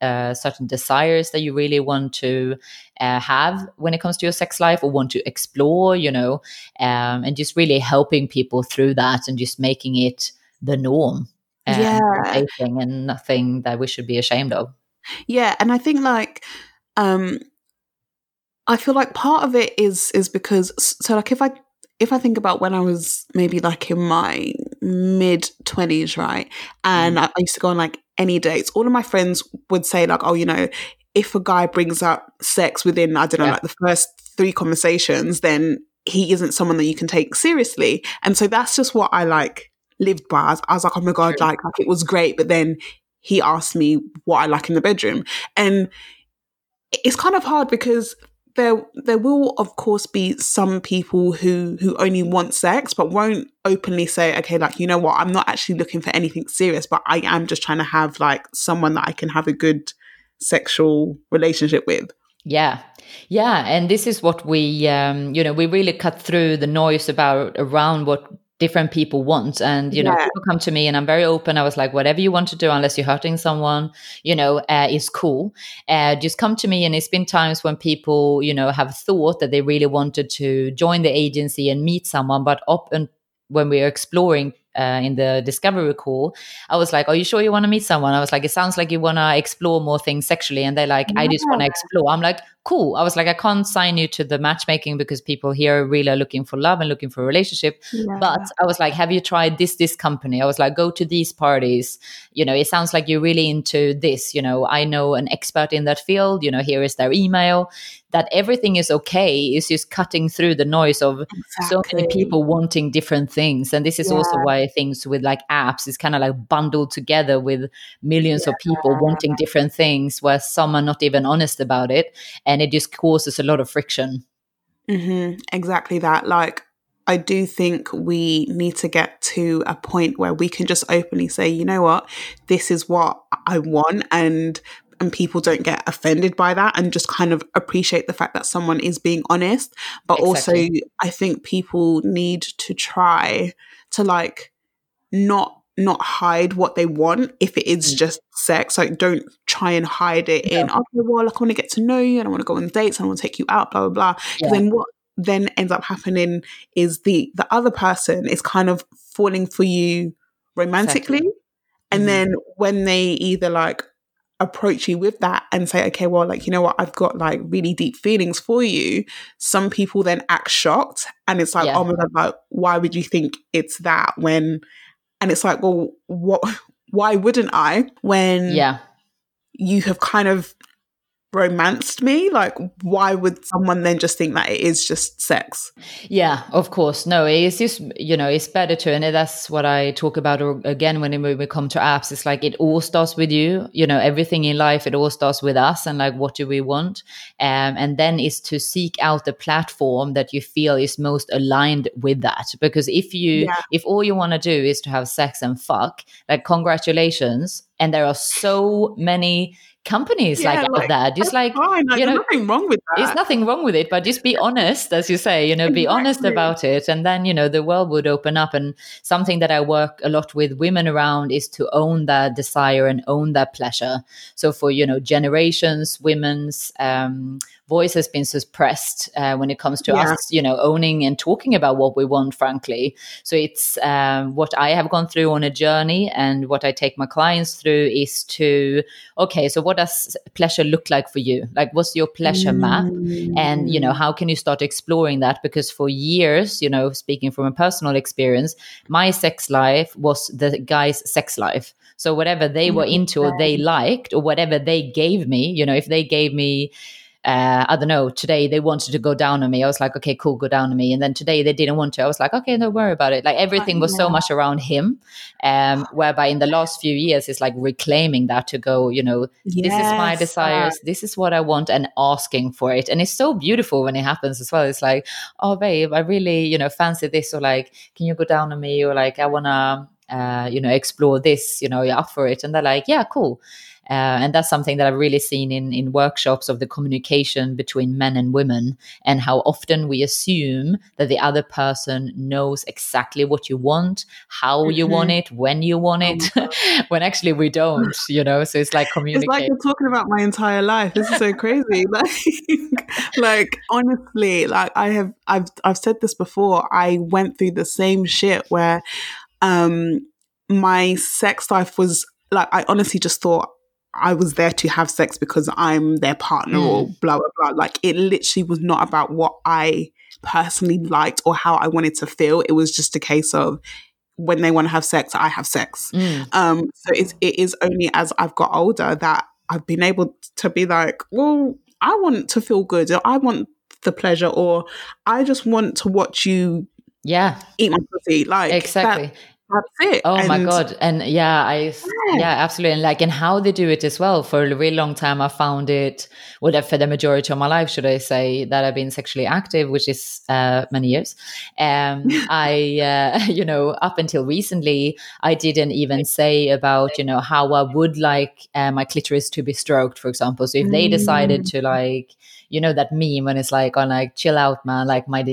certain desires that you really want to have when it comes to your sex life or want to explore, you know, and just really helping people through that and just making it the norm and nothing that we should be ashamed of. Yeah. And I think like, I feel like part of it is because, so like if I think about when I was maybe like in my mid-20s, right, and I used to go on like any dates, all of my friends would say like, oh, you know, if a guy brings up sex within, I don't know, like the first 3 conversations, then he isn't someone that you can take seriously. And so that's just what I like lived by. I was like, oh my God, like it was great, but then he asked me what I like in the bedroom. And it's kind of hard because there will, of course, be some people who only want sex but won't openly say, okay, like, you know what, I'm not actually looking for anything serious, but I am just trying to have, like, someone that I can have a good sexual relationship with. Yeah. Yeah, and this is what we, you know, we really cut through the noise around what different people want. And, you know, people come to me and I'm very open. I was like, whatever you want to do, unless you're hurting someone, you know, is cool. Just come to me. And it's been times when people, you know, have thought that they really wanted to join the agency and meet someone, but up and when we are exploring in the discovery call, I was like, are you sure you want to meet someone? I was like, it sounds like you want to explore more things sexually. And they're like, I just want to explore. I'm like, cool. I was like, I can't sign you to the matchmaking because people here really are looking for love and looking for a relationship. Yeah. But I was like, have you tried this company? I was like, go to these parties. You know, it sounds like you're really into this. You know, I know an expert in that field. You know, here is their email. That everything is okay is just cutting through the noise of so many people wanting different things. And this is also why things with like apps is kind of like bundled together with millions of people wanting different things where some are not even honest about it. And it just causes a lot of friction. Mm-hmm. Exactly that. Like, I do think we need to get to a point where we can just openly say, you know what, this is what I want. And people don't get offended by that and just kind of appreciate the fact that someone is being honest. But also I think people need to try to like not hide what they want if it is just sex. Like, don't try and hide it in, oh, well, like, I want to get to know you and I want to go on dates and I want to take you out, blah, blah, blah. Yeah. Then what then ends up happening is the other person is kind of falling for you romantically. Exactly. And then when they either like, approach you with that and say, okay, well, like, you know what, I've got like really deep feelings for you, some people then act shocked and it's like, oh my God, like, why would you think it's that when, and it's like, well, why wouldn't I when you have kind of romanced me? Like, why would someone then just think that it is just sex? Yeah, of course. No, it's just, you know, it's better to, and that's what I talk about again when we come to apps. It's like, it all starts with you, you know, everything in life, it all starts with us and like, what do we want? And then is to seek out the platform that you feel is most aligned with that. Because if all you want to do is to have sex and fuck, like, congratulations. And there are so many companies like that. Just like, you know, nothing wrong with that. There's nothing wrong with it, but just be honest, as you say, you know, be honest about it. And then, you know, the world would open up. And something that I work a lot with women around is to own their desire and own their pleasure. So for, you know, generations, women's voice has been suppressed when it comes to us, you know, owning and talking about what we want, frankly. So it's what I have gone through on a journey and what I take my clients through is to, okay, so what does pleasure look like for you? Like, what's your pleasure map? And, you know, how can you start exploring that? Because for years, you know, speaking from a personal experience, my sex life was the guy's sex life. So whatever they were into or they liked or whatever they gave me, you know, if they gave me, I don't know, today they wanted to go down on me, I was like, okay, cool, go down on me. And then today they didn't want to, I was like, okay, don't worry about it. Like, everything was so much around him, whereby in the last few years it's like reclaiming that to go, you know, this is my desires, this is what I want, and asking for it. And it's so beautiful when it happens as well. It's like, oh babe, I really, you know, fancy this, or like, can you go down on me, or like, I wanna explore this, you're up for it. And they're like, yeah, cool. And that's something that I've really seen in workshops, of the communication between men and women, and how often we assume that the other person knows exactly what you want, how you want it, when you want it, when actually we don't, so it's like communicate. It's like you're talking about my entire life. This is so crazy. like honestly, like I've said this before. I went through the same shit where my sex life was like, I honestly just thought I was there to have sex because I'm their partner or blah, blah, blah. Like, it literally was not about what I personally liked or how I wanted to feel. It was just a case of when they want to have sex, I have sex. So it is only as I've got older that I've been able to be like, well, I want to feel good, or I want the pleasure, or I just want to watch you eat my pussy. Like, exactly. That's it. Oh, and my God. And yeah, absolutely. And like, and how they do it as well. For a really long time, I found it, well, for the majority of my life, should I say, that I've been sexually active, which is many years. I up until recently, I didn't even say about, how I would like my clitoris to be stroked, for example. So if they decided to like, that meme when it's like, on like, chill out, man, like my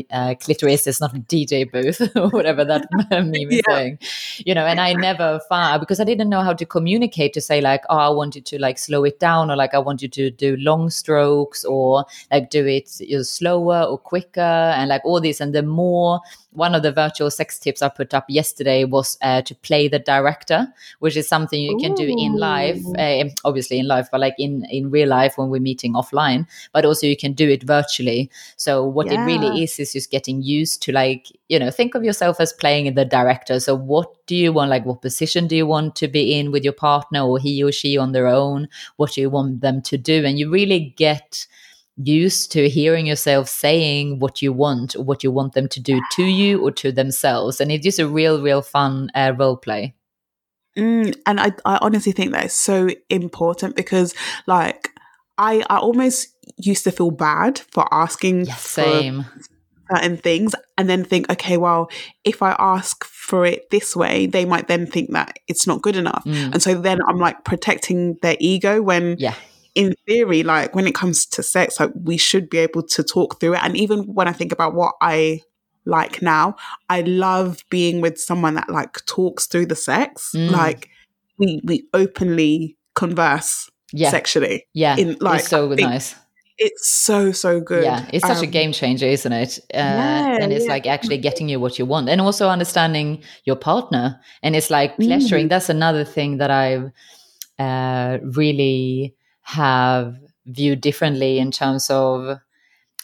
clitoris is not a DJ booth or whatever that meme is saying, and I never found, because I didn't know how to communicate to say like, oh, I want you to like slow it down, or like, I want you to do long strokes, or like do it slower or quicker, and like all this. And the more, one of the virtual sex tips I put up yesterday was to play the director, which is something you can do in life, obviously in life, but like in real life when we're meeting offline, but also you can do it virtually. So what it really is just getting used to, like, think of yourself as playing the director. So what do you want? Like, what position do you want to be in with your partner, or he or she on their own? What do you want them to do? And you really get used to hearing yourself saying what you want, or what you want them to do to you or to themselves. And it's just a real fun role play. And I honestly think that is so important, because like I almost used to feel bad for asking for certain things, and then think, okay, well, if I ask for it this way, they might then think that it's not good enough. And so then I'm like protecting their ego, when in theory, like when it comes to sex, like we should be able to talk through it. And even when I think about what I like now, I love being with someone that like talks through the sex. Like we openly converse sexually. In, like, it's so nice. It's so good. Yeah, it's such a game changer, isn't it? And it's like actually getting you what you want, and also understanding your partner. And it's like pleasuring. That's another thing that I've really have viewed differently, in terms of,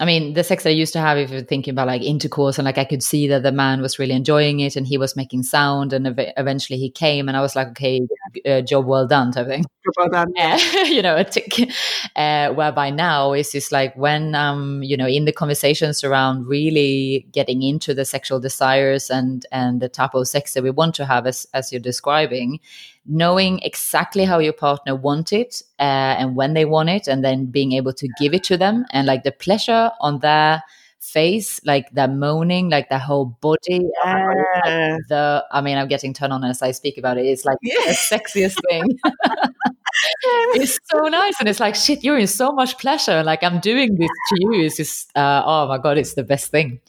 I mean, the sex that I used to have, if you're thinking about like intercourse, and like I could see that the man was really enjoying it, and he was making sound, and eventually he came, and I was like, okay, job well done type thing. Job well done. A tick. Whereby now it's just like when I'm, in the conversations around really getting into the sexual desires and the type of sex that we want to have, as you're describing, knowing exactly how your partner wants it and when they want it, and then being able to give it to them, and like the pleasure on their face, like their moaning, like their whole body. Like I'm getting turned on as I speak about it. It's like the sexiest thing. It's so nice, and it's like, shit, you're in so much pleasure. Like, I'm doing this to you. It's just, oh my God, it's the best thing.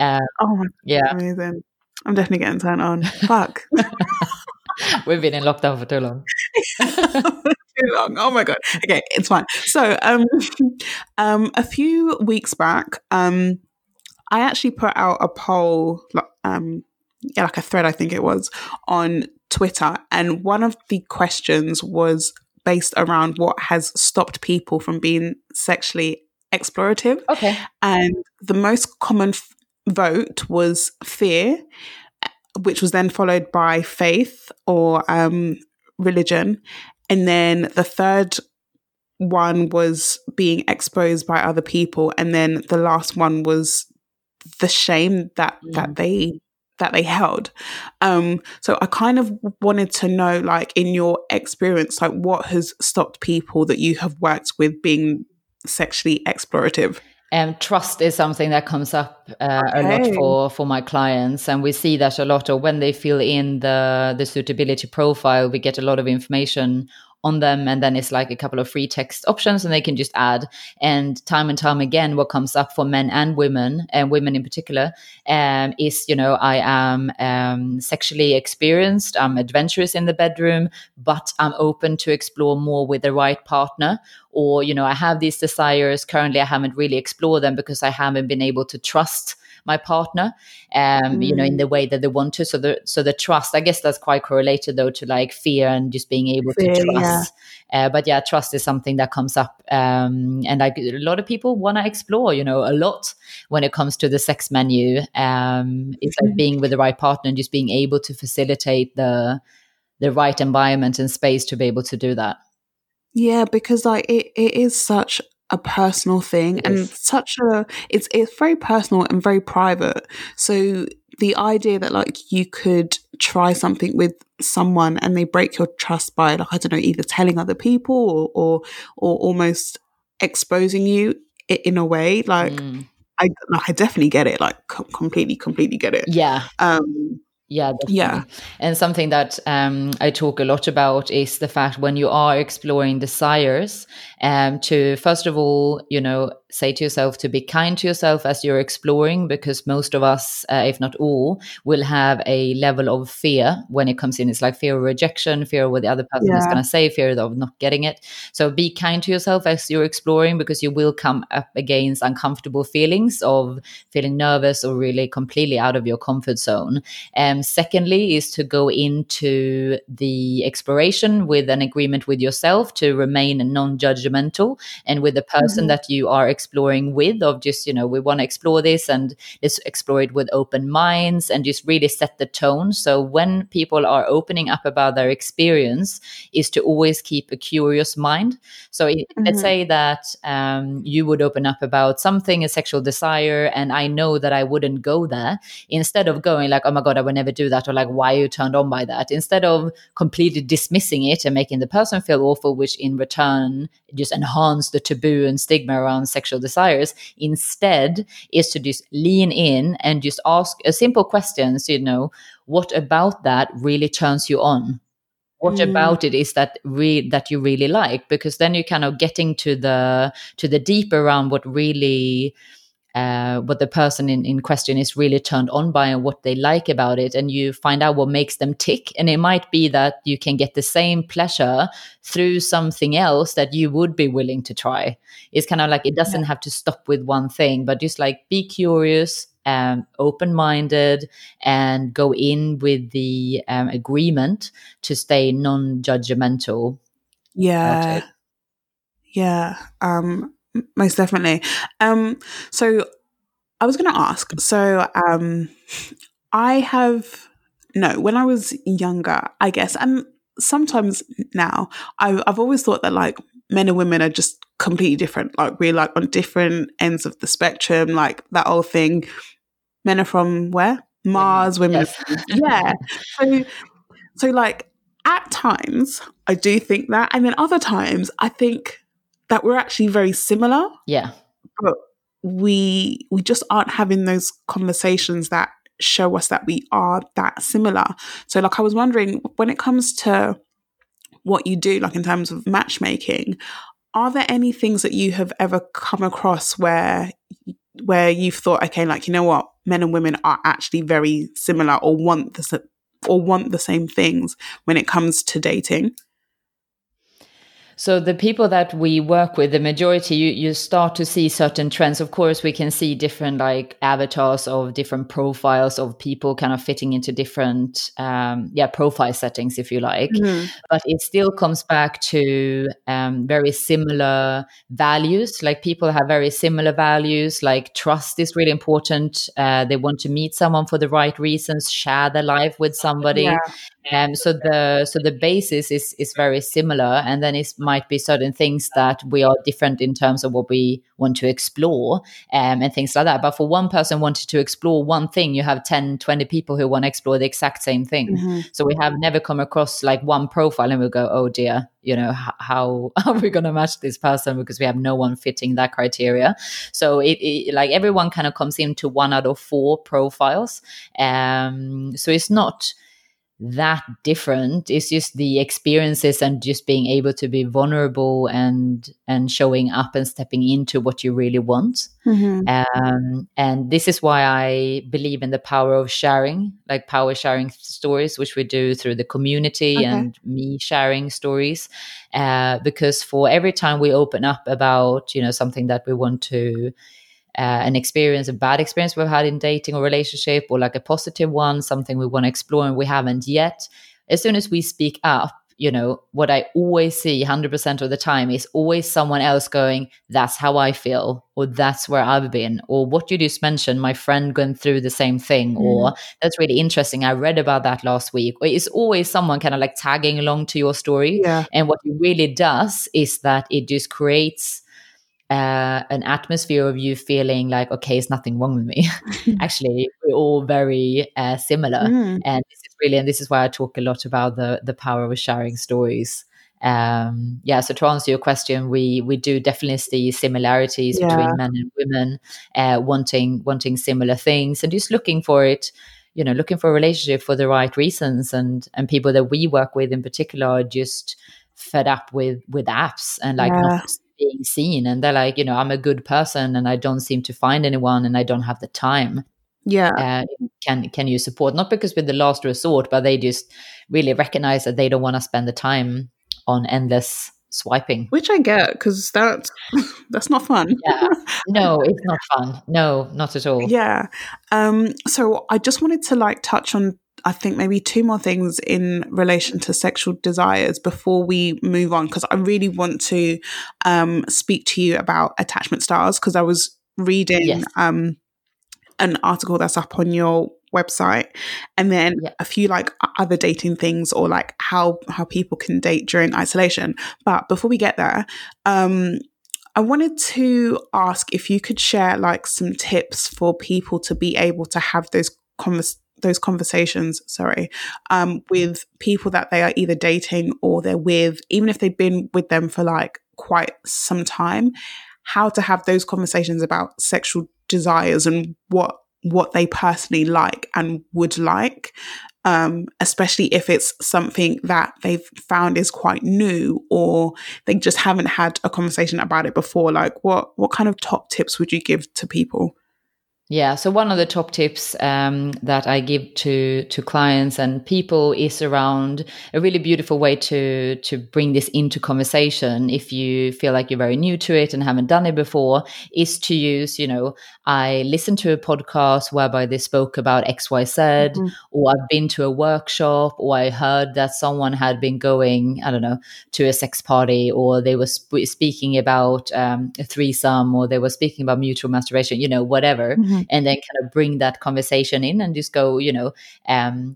Oh my God, amazing. I'm definitely getting turned on. Fuck. We've been in lockdown for too long. Oh my God. Okay, it's fine. So a few weeks back, I actually put out a poll, like a thread, I think it was, on Twitter. And one of the questions was based around what has stopped people from being sexually explorative. Okay. And the most common vote was fear, which was then followed by faith or religion. And then the third one was being exposed by other people. And then the last one was the shame that they held. So I kind of wanted to know, like, in your experience, like what has stopped people that you have worked with being sexually explorative? Trust is something that comes up a lot for my clients, and we see that a lot. Or when they fill in the suitability profile, we get a lot of information on them, and then it's like a couple of free text options, and they can just add. And time again, what comes up for men and women, and women in particular, is, you know, I am sexually experienced, I'm adventurous in the bedroom, but I'm open to explore more with the right partner. Or, you know, I have these desires. Currently, I haven't really explored them because I haven't been able to trust my partner, you know, in the way that they want to. So the trust, I guess that's quite correlated though to like fear and just being able to trust. Yeah. But yeah, trust is something that comes up. And like a lot of people want to explore, you know, a lot when it comes to the sex menu. It's like being with the right partner and just being able to facilitate the right environment and space to be able to do that. Yeah, because like it is such a personal thing and it's very personal and very private. So the idea that like you could try something with someone and they break your trust by like, I don't know, either telling other people or almost exposing you in a way, like I definitely get it, like completely get it. Yeah, definitely. Yeah. And something that I talk a lot about is the fact when you are exploring desires, to first of all, you know, say to yourself to be kind to yourself as you're exploring, because most of us, if not all, will have a level of fear when it comes in. It's like fear of rejection, fear of what the other person is going to say, fear of not getting it. So be kind to yourself as you're exploring, because you will come up against uncomfortable feelings of feeling nervous or really completely out of your comfort zone. Secondly is to go into the exploration with an agreement with yourself to remain non-judgmental, and with the person that you are exploring with, of just, you know, we want to explore this and let's explore it with open minds, and just really set the tone. So when people are opening up about their experience, is to always keep a curious mind. So let's say that you would open up about something, a sexual desire, and I know that I wouldn't go there. Instead of going like, oh my God, I would never do that, or like, why are you turned on by that? Instead of completely dismissing it and making the person feel awful, which in return just enhance the taboo and stigma around sexual desires, instead is to just lean in and just ask a simple question. So, you know, what about that really turns you on? What about it is that that you really like? Because then you're kind of getting to the deep around what really what the person in question is really turned on by and what they like about it, and you find out what makes them tick. And it might be that you can get the same pleasure through something else that you would be willing to try. It's kind of like it doesn't have to stop with one thing, but just like be curious, open-minded, and go in with the agreement to stay non-judgmental. Most definitely. So I was going to ask, when I was younger, I guess, and sometimes now, I've always thought that like men and women are just completely different. Like we're like on different ends of the spectrum, like that whole thing. Men are from where? Mars, women. Yes. Yeah. So like at times I do think that. And then other times I think that we're actually very similar. Yeah. But we just aren't having those conversations that show us that we are that similar. So like I was wondering, when it comes to what you do, like in terms of matchmaking, are there any things that you have ever come across where you've thought, okay, like, you know what, men and women are actually very similar or want the same things when it comes to dating? So the people that we work with, the majority, you start to see certain trends. Of course, we can see different like avatars of different profiles of people kind of fitting into different, profile settings, if you like. Mm-hmm. But it still comes back to very similar values. Like people have very similar values, like trust is really important. They want to meet someone for the right reasons, share their life with somebody. Yeah. So the basis is very similar. And then it's might be certain things that we are different in terms of what we want to explore, and things like that. But for one person wanted to explore one thing, you have 10, 20 people who want to explore the exact same thing. Mm-hmm. So we have never come across like one profile and we go, oh dear, you know, how are we going to match this person, because we have no one fitting that criteria. So it like everyone kind of comes into one out of four profiles. So it's not that different. It's just the experiences and just being able to be vulnerable and showing up and stepping into what you really want. Mm-hmm. And this is why I believe in the power of sharing, like power sharing stories, which we do through the community and me sharing stories. Because for every time we open up about, you know, something that we want to an experience, a bad experience we've had in dating or relationship, or like a positive one, something we want to explore and we haven't yet. As soon as we speak up, you know, what I always see 100% of the time is always someone else going, that's how I feel, or that's where I've been, or what you just mentioned, my friend going through the same thing, or that's really interesting, I read about that last week. Or it's always someone kind of like tagging along to your story. Yeah. And what it really does is that it just creates an atmosphere of you feeling like, okay, it's nothing wrong with me. Actually, we're all very similar. And this is really, and this is why I talk a lot about the power of sharing stories. So to answer your question, we do definitely see similarities between men and women, wanting similar things and just looking for it, you know, looking for a relationship for the right reasons. And people that we work with in particular are just fed up with apps and like not being seen, and they're like, you know, I'm a good person and I don't seem to find anyone and I don't have the time. Can you support? Not because we're the last resort, but they just really recognize that they don't want to spend the time on endless swiping, which I get, because that's not fun. No, it's not fun. No, not at all. So I just wanted to like touch on, I think, maybe two more things in relation to sexual desires before we move on, because I really want to speak to you about attachment styles, because I was reading an article that's up on your website, and then a few like other dating things, or like how people can date during isolation. But before we get there, I wanted to ask if you could share like some tips for people to be able to have those conversations with people that they are either dating or they're with, even if they've been with them for like quite some time, how to have those conversations about sexual desires and what they personally like and would like, especially if it's something that they've found is quite new, or they just haven't had a conversation about it before. Like what kind of top tips would you give to people? Yeah, so one of the top tips that I give to clients and people is around a really beautiful way to bring this into conversation if you feel like you're very new to it and haven't done it before, is to use, you know, I listened to a podcast whereby they spoke about XYZ, or I've been to a workshop, or I heard that someone had been going, I don't know, to a sex party, or they were speaking about a threesome, or they were speaking about mutual masturbation, you know, whatever. Mm-hmm. And then kind of bring that conversation in and just go, you know,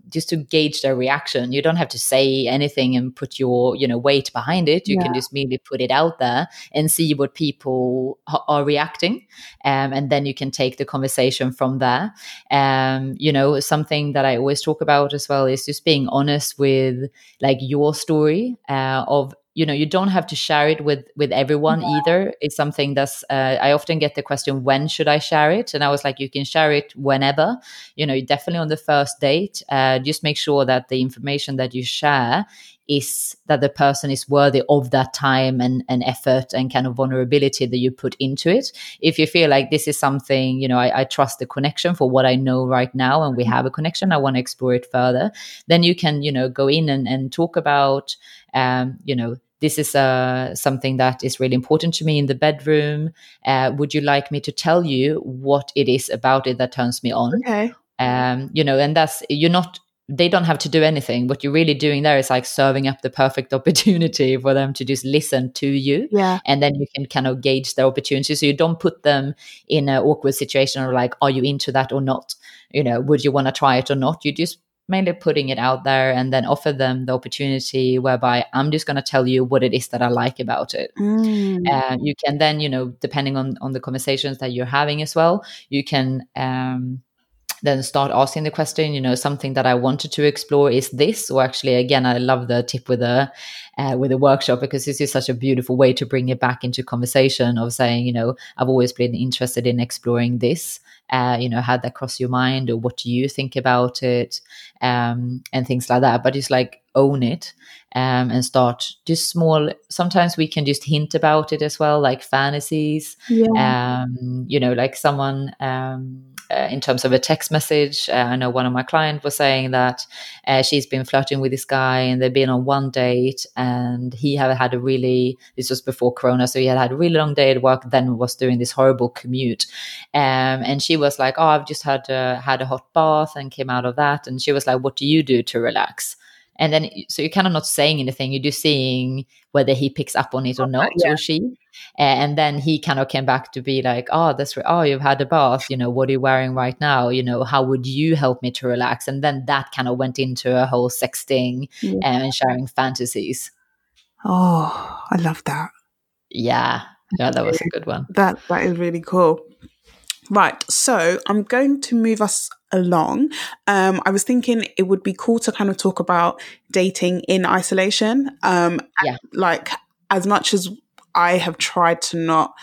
just to gauge their reaction. You don't have to say anything and put your, you know, weight behind it. You can just merely put it out there and see what people are reacting. And then you can take the conversation from there. You know, something that I always talk about as well is just being honest with like your story of, you know, you don't have to share it with everyone either. It's something that's, I often get the question, when should I share it? And I was like, you can share it whenever, you know, definitely on the first date. Just make sure that the information that you share is that the person is worthy of that time and effort and kind of vulnerability that you put into it. If you feel like this is something, you know, I trust the connection for what I know right now, and we have a connection, I want to explore it further, then you can, you know, go in and talk about, you know, this is something that is really important to me in the bedroom. Would you like me to tell you what it is about it that turns me on? Okay. You know, and that's, you're not, they don't have to do anything. What you're really doing there is like serving up the perfect opportunity for them to just listen to you. Yeah. And then you can kind of gauge their opportunity. So you don't put them in an awkward situation or like, are you into that or not? You know, would you want to try it or not? You just mainly putting it out there and then offer them the opportunity whereby I'm just going to tell you what it is that I like about it. And you can then, you know, depending on the conversations that you're having as well, you can then start asking the question, you know, something that I wanted to explore is this, or actually, again, I love the tip with a workshop, because this is such a beautiful way to bring it back into conversation of saying, you know, I've always been interested in exploring this, you know, had that cross your mind, or what do you think about it, and things like that. But just like own it, and start just small. Sometimes we can just hint about it as well, like fantasies, you know, like someone, in terms of a text message, I know one of my clients was saying that she's been flirting with this guy and they've been on one date, and he had had a really, this was before Corona, so he had had a really long day at work, then was doing this horrible commute. And she was like, oh, I've just had a hot bath and came out of that. And she was like, what do you do to relax? And then, so you're kind of not saying anything, you're just seeing whether he picks up on it or not, or she. And then he kind of came back to be like, oh, that's right. Oh, you've had a bath. You know, what are you wearing right now? You know, how would you help me to relax? And then that kind of went into a whole sexting and sharing fantasies. Oh, I love that. Yeah. Yeah, that was a good one. That is really cool. Right. So I'm going to move us along. I was thinking it would be cool to kind of talk about dating in isolation. Like, as much as I have tried to not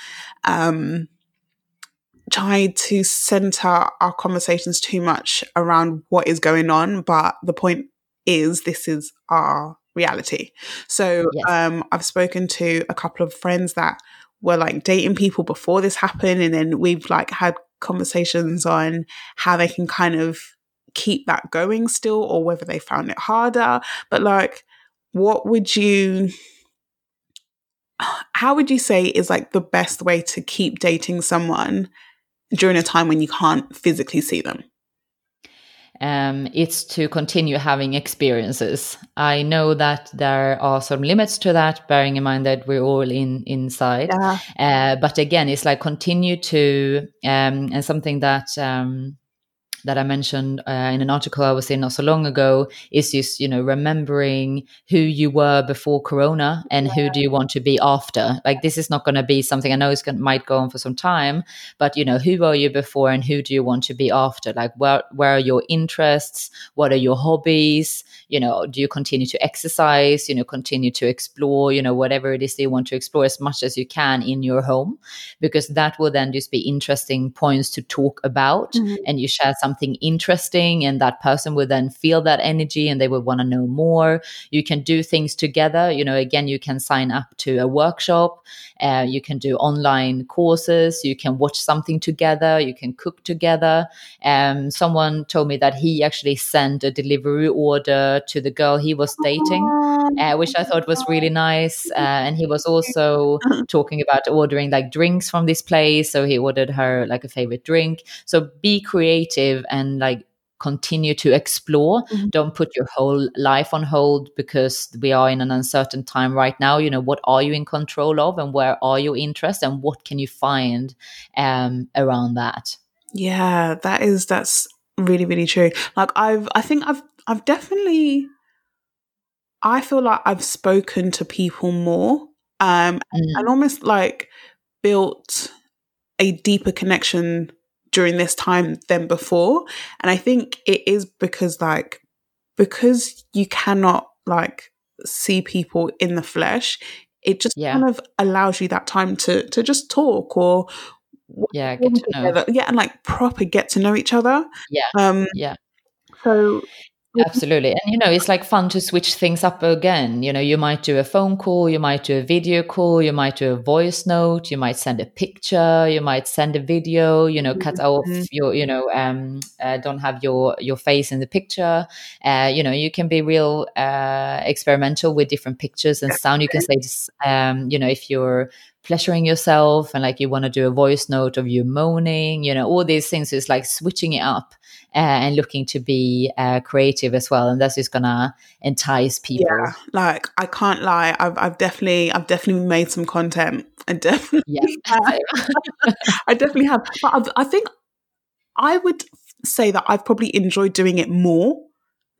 try to center our conversations too much around what is going on, but the point is, this is our reality. So I've spoken to a couple of friends that were like dating people before this happened, and then we've like had conversations on how they can kind of keep that going still, or whether they found it harder. But like, how would you say is like the best way to keep dating someone during a time when you can't physically see them? It's to continue having experiences. I know that there are some limits to that, bearing in mind that we're all inside. But again, it's like continue to, and something that I mentioned in an article I was in not so long ago, is just, you know, remembering who you were before Corona and who do you want to be after. Like, this is not going to be something, I know it might go on for some time, but, you know, who were you before and who do you want to be after? Like, where are your interests? What are your hobbies? You know, do you continue to exercise? You know, continue to explore, you know, whatever it is that you want to explore as much as you can in your home, because that will then just be interesting points to talk about, and you share something interesting, and that person would then feel that energy and they would want to know more. You can do things together. You know, again, you can sign up to a workshop, you can do online courses, you can watch something together, you can cook together. Someone told me that he actually sent a delivery order to the girl he was dating, which I thought was really nice. And he was also talking about ordering like drinks from this place. So he ordered her like a favorite drink. So be creative and like continue to explore. Don't put your whole life on hold, because we are in an uncertain time right now. You know, what are you in control of, and where are your interests, and what can you find around that? Yeah, that's really, really true. Like, I think I've definitely, I feel like I've spoken to people more, and almost like built a deeper connection during this time than before. And I think it is because you cannot like see people in the flesh, it just kind of allows you that time to just talk or get to know together. And like proper get to know each other. So absolutely. And, you know, it's like fun to switch things up again. You know, you might do a phone call, you might do a video call, you might do a voice note, you might send a picture, you might send a video, you know, cut off your, you know, don't have your face in the picture. You know, you can be real experimental with different pictures and sound. You can say, you know, if you're pleasuring yourself and like you want to do a voice note of you moaning, you know, all these things is like switching it up and looking to be creative as well. And that's just gonna entice people. Yeah, like I can't lie, I've definitely made some content. I definitely have. But I think I would say that I've probably enjoyed doing it more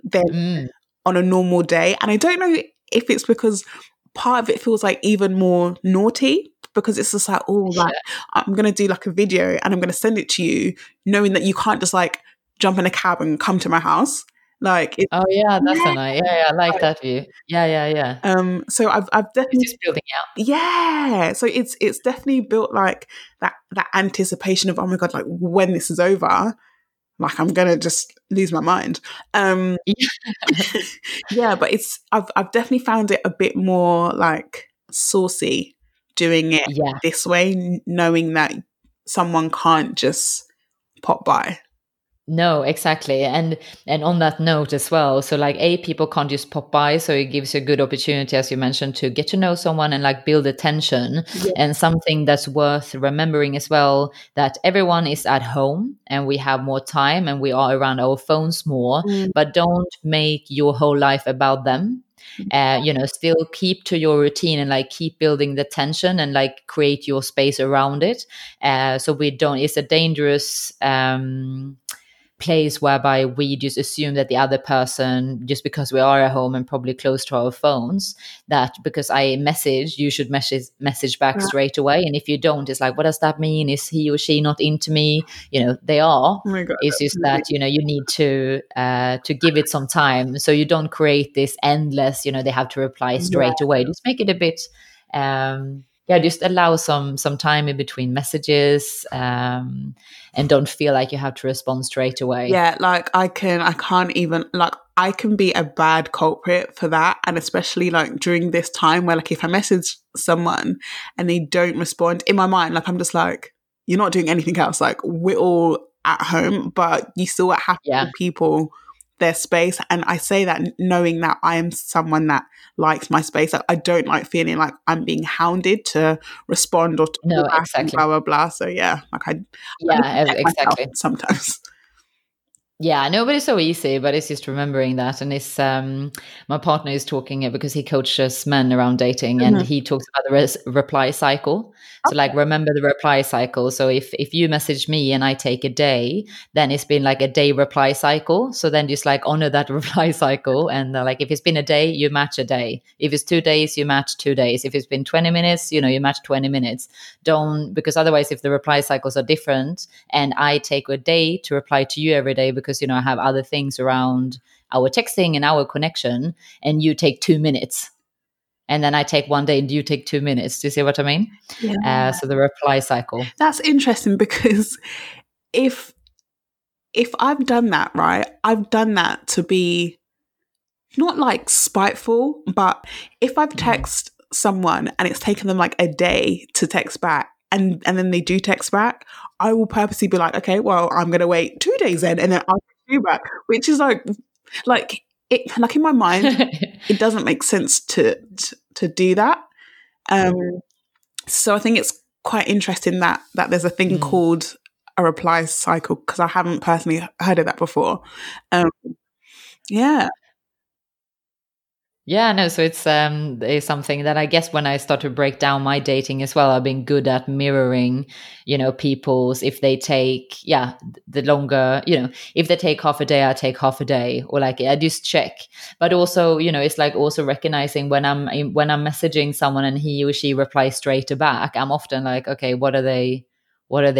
than on a normal day. And I don't know if it's because part of it feels like even more naughty, because it's just like, oh, like I'm going to do like a video and I'm going to send it to you, knowing that you can't just like jump in a cab and come to my house. Like, it's, I like that view. Yeah. So I've definitely, it's just building out. Yeah. So it's definitely built like that anticipation of, oh my God, like when this is over, like I'm going to just lose my mind. Yeah, but it's, I've definitely found it a bit more like saucy doing it this way, knowing that someone can't just pop by. No, exactly. And on that note as well, so like people can't just pop by, so it gives you a good opportunity, as you mentioned, to get to know someone and like build attention. Yeah. And something that's worth remembering as well, that everyone is at home and we have more time and we are around our phones more, but don't make your whole life about them. Still keep to your routine and like keep building the tension and like create your space around it. So we don't, it's a dangerous place whereby we just assume that the other person, just because we are at home and probably close to our phones, that because I message, you should message back straight away. And if you don't, it's like, what does that mean? Is he or she not into me? You know, they are. Oh my God, it's just that, you know, you need to give it some time. So you don't create this endless, you know, they have to reply straight away. Just make it a bit, just allow some time in between messages, and don't feel like you have to respond straight away. Yeah, like I can be a bad culprit for that. And especially like during this time where like if I message someone and they don't respond, in my mind, like I'm just like, you're not doing anything else. Like we're all at home, but you still have to give people their space. And I say that knowing that I am someone that likes my space. I don't like feeling like I'm being hounded to respond or to blah, blah, blah. So sometimes. Yeah, no, but it's so easy, but it's just remembering that. And it's my partner is talking it because he coaches men around dating, and he talks about the reply cycle. So like remember the reply cycle. So if you message me and I take a day, then it's been like a day reply cycle. So then just like honor that reply cycle. And like if it's been a day, you match a day. If it's 2 days, you match 2 days. If it's been 20 minutes, you know, you match 20 minutes. Don't, because otherwise if the reply cycles are different and I take a day to reply to you every day because, you know, I have other things around our texting and our connection, and you take 2 minutes, and then I take 1 day and you take 2 minutes. Do you see what I mean? Yeah. So the reply cycle. That's interesting, because if I've done that, right, I've done that to be not like spiteful, but if I've texted someone and it's taken them like a day to text back, and then they do text back, I will purposely be like, okay, well, I'm going to wait 2 days then, and then I'll text you back, which is like in my mind, it doesn't make sense to do that. So I think it's quite interesting that there's a thing called a reply cycle, because I haven't personally heard of that before. Yeah, no, so it's something that I guess when I start to break down my dating as well, I've been good at mirroring, you know, people's, if they take, the longer, you know, if they take half a day, I take half a day, or like I just check. But also, you know, it's like also recognizing when I'm messaging someone and he or she replies straight back, I'm often like, okay, what are they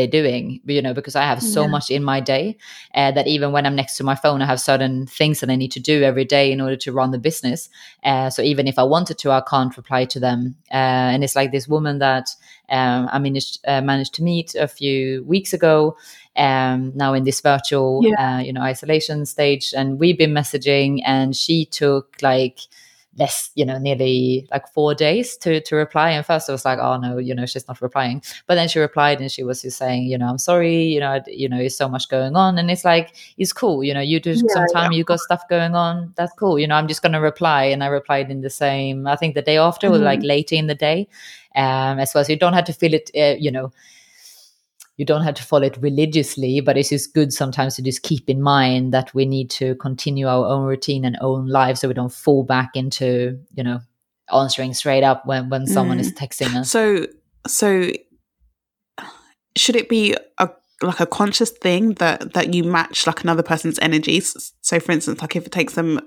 doing? You know, because I have so much in my day that even when I'm next to my phone, I have certain things that I need to do every day in order to run the business. So even if I wanted to, I can't reply to them. And it's like this woman that I managed to meet a few weeks ago, now in this virtual, isolation stage. And we've been messaging, and she took like less, you know, nearly like 4 days to reply. And first I was like, oh no, you know, she's not replying. But then she replied, and she was just saying, you know, I'm sorry, you know, there's so much going on. And it's like, it's cool, you know, you do sometime you got stuff going on, that's cool, you know, I'm just going to reply. And I replied in the same, I think the day after, or like later in the day, as well. So you don't have to feel it, you don't have to follow it religiously, but it's just good sometimes to just keep in mind that we need to continue our own routine and own life, so we don't fall back into, you know, answering straight up when someone is texting us. So should it be a like a conscious thing that you match like another person's energies. So for instance, like if it takes them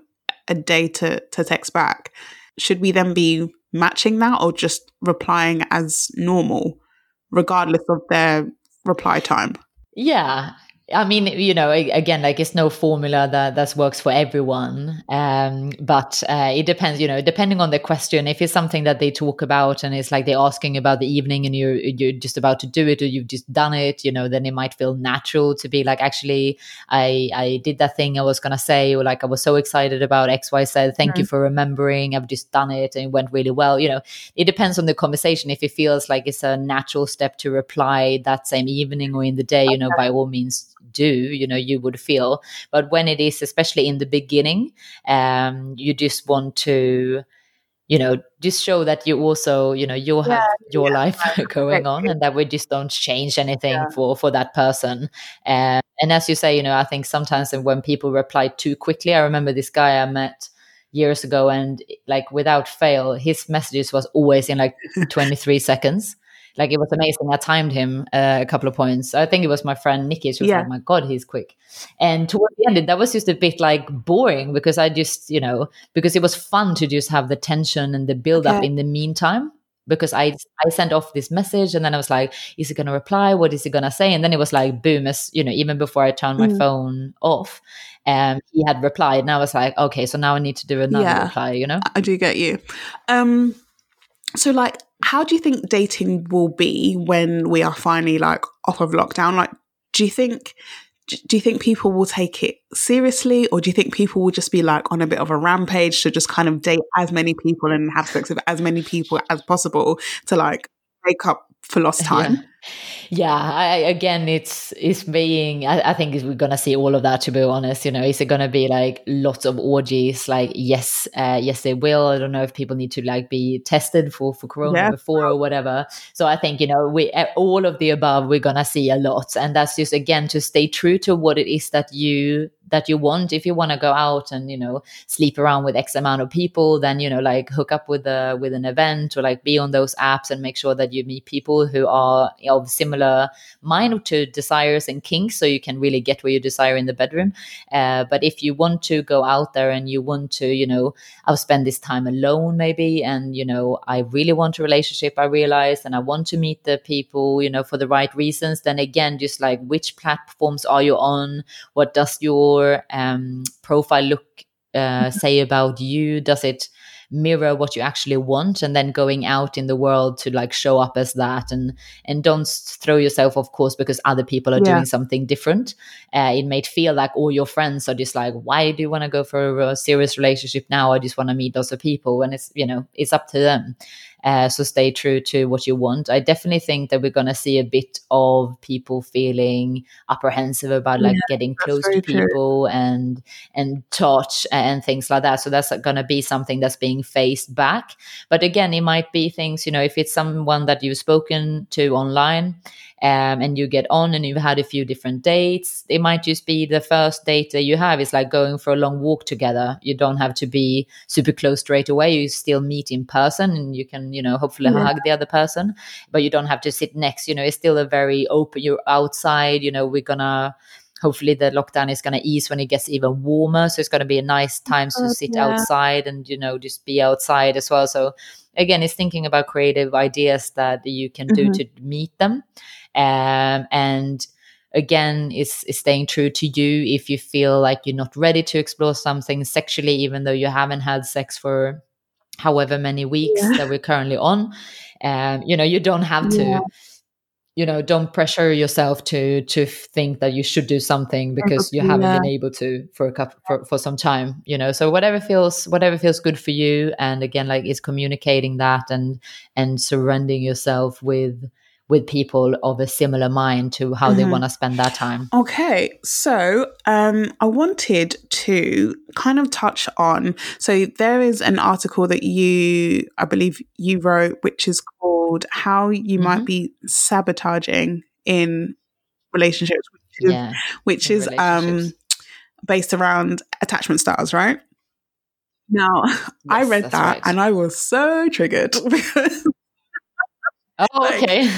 a day to text back, should we then be matching that or just replying as normal regardless of their reply time? Yeah. I mean, you know, again, like it's no formula that works for everyone. But it depends, you know, depending on the question. If it's something that they talk about and it's like they're asking about the evening and you're just about to do it or you've just done it, you know, then it might feel natural to be like, actually, I did that thing I was going to say, or like I was so excited about X, Y, Z. Thank you for remembering. I've just done it and it went really well. You know, it depends on the conversation. If it feels like it's a natural step to reply that same evening or in the day, you know, by all means, do, you know, you would feel. But when it is, especially in the beginning, you just want to, you know, just show that you also, you know, you have your life going on, and that we just don't change anything for that person. And as you say, you know, I think sometimes when people reply too quickly, I remember this guy I met years ago, and like without fail, his messages was always in like 23 seconds. Like it was amazing. I timed him a couple of points. I think it was my friend Nikki. She was like, my God, he's quick. And towards the end, that was just a bit like boring because I just, you know, because it was fun to just have the tension and the build up in the meantime. Because I sent off this message and then I was like, is he going to reply? What is he going to say? And then it was like, boom, as you know, even before I turned my phone off, he had replied. And I was like, okay, so now I need to do another reply, you know? I do get you. So like, how do you think dating will be when we are finally like off of lockdown? Like, do you think people will take it seriously, or do you think people will just be like on a bit of a rampage to just kind of date as many people and have sex with as many people as possible to like make up for lost time? I think we're gonna see all of that, to be honest. You know, is it gonna be like lots of orgies? Like yes they will. I don't know if people need to like be tested for corona before or whatever. So I think, you know, we all of the above, we're gonna see a lot. And that's just again to stay true to what it is that you want. If you want to go out and, you know, sleep around with X amount of people, then, you know, like hook up with an event or like be on those apps and make sure that you meet people who are of similar mind to desires and kinks, so you can really get what you desire in the bedroom. But if you want to go out there and you want to, you know, I'll spend this time alone maybe, and, you know, I really want a relationship, I realize, and I want to meet the people, you know, for the right reasons, then again, just like which platforms are you on? What does your profile look say about you? Does it mirror what you actually want? And then going out in the world to like show up as that, and don't throw yourself, of course, because other people are doing something different. It may feel like all your friends are just like, why do you want to go for a serious relationship now? I just want to meet lots of people. And it's, you know, it's up to them. So stay true to what you want. I definitely think that we're going to see a bit of people feeling apprehensive about like getting close to people and touch and things like that. So that's going to be something that's being faced back. But again, it might be things, you know, if it's someone that you've spoken to online, and you get on and you've had a few different dates, it might just be the first date that you have is like going for a long walk together. You don't have to be super close straight away. You still meet in person and you can, you know, hopefully hug the other person, but you don't have to sit next. You know, it's still a very open, you're outside, you know, we're gonna, hopefully the lockdown is gonna ease when it gets even warmer. So it's gonna be a nice time to sit outside and, you know, just be outside as well. So again, it's thinking about creative ideas that you can do to meet them. And again, it's staying true to you. If you feel like you're not ready to explore something sexually, even though you haven't had sex for however many weeks that we're currently on, you know, you don't have to. You know, don't pressure yourself to think that you should do something because you haven't been able to for some time, you know. So whatever feels good for you. And again, like it's communicating that and surrendering yourself with people of a similar mind to how they want to spend that time. Okay. So I wanted to kind of touch on, so there is an article that you, I believe you wrote, which is called How You Might Be Sabotaging in Relationships, which is based around attachment styles, right? Now, yes, I read that and I was so triggered because Oh, okay.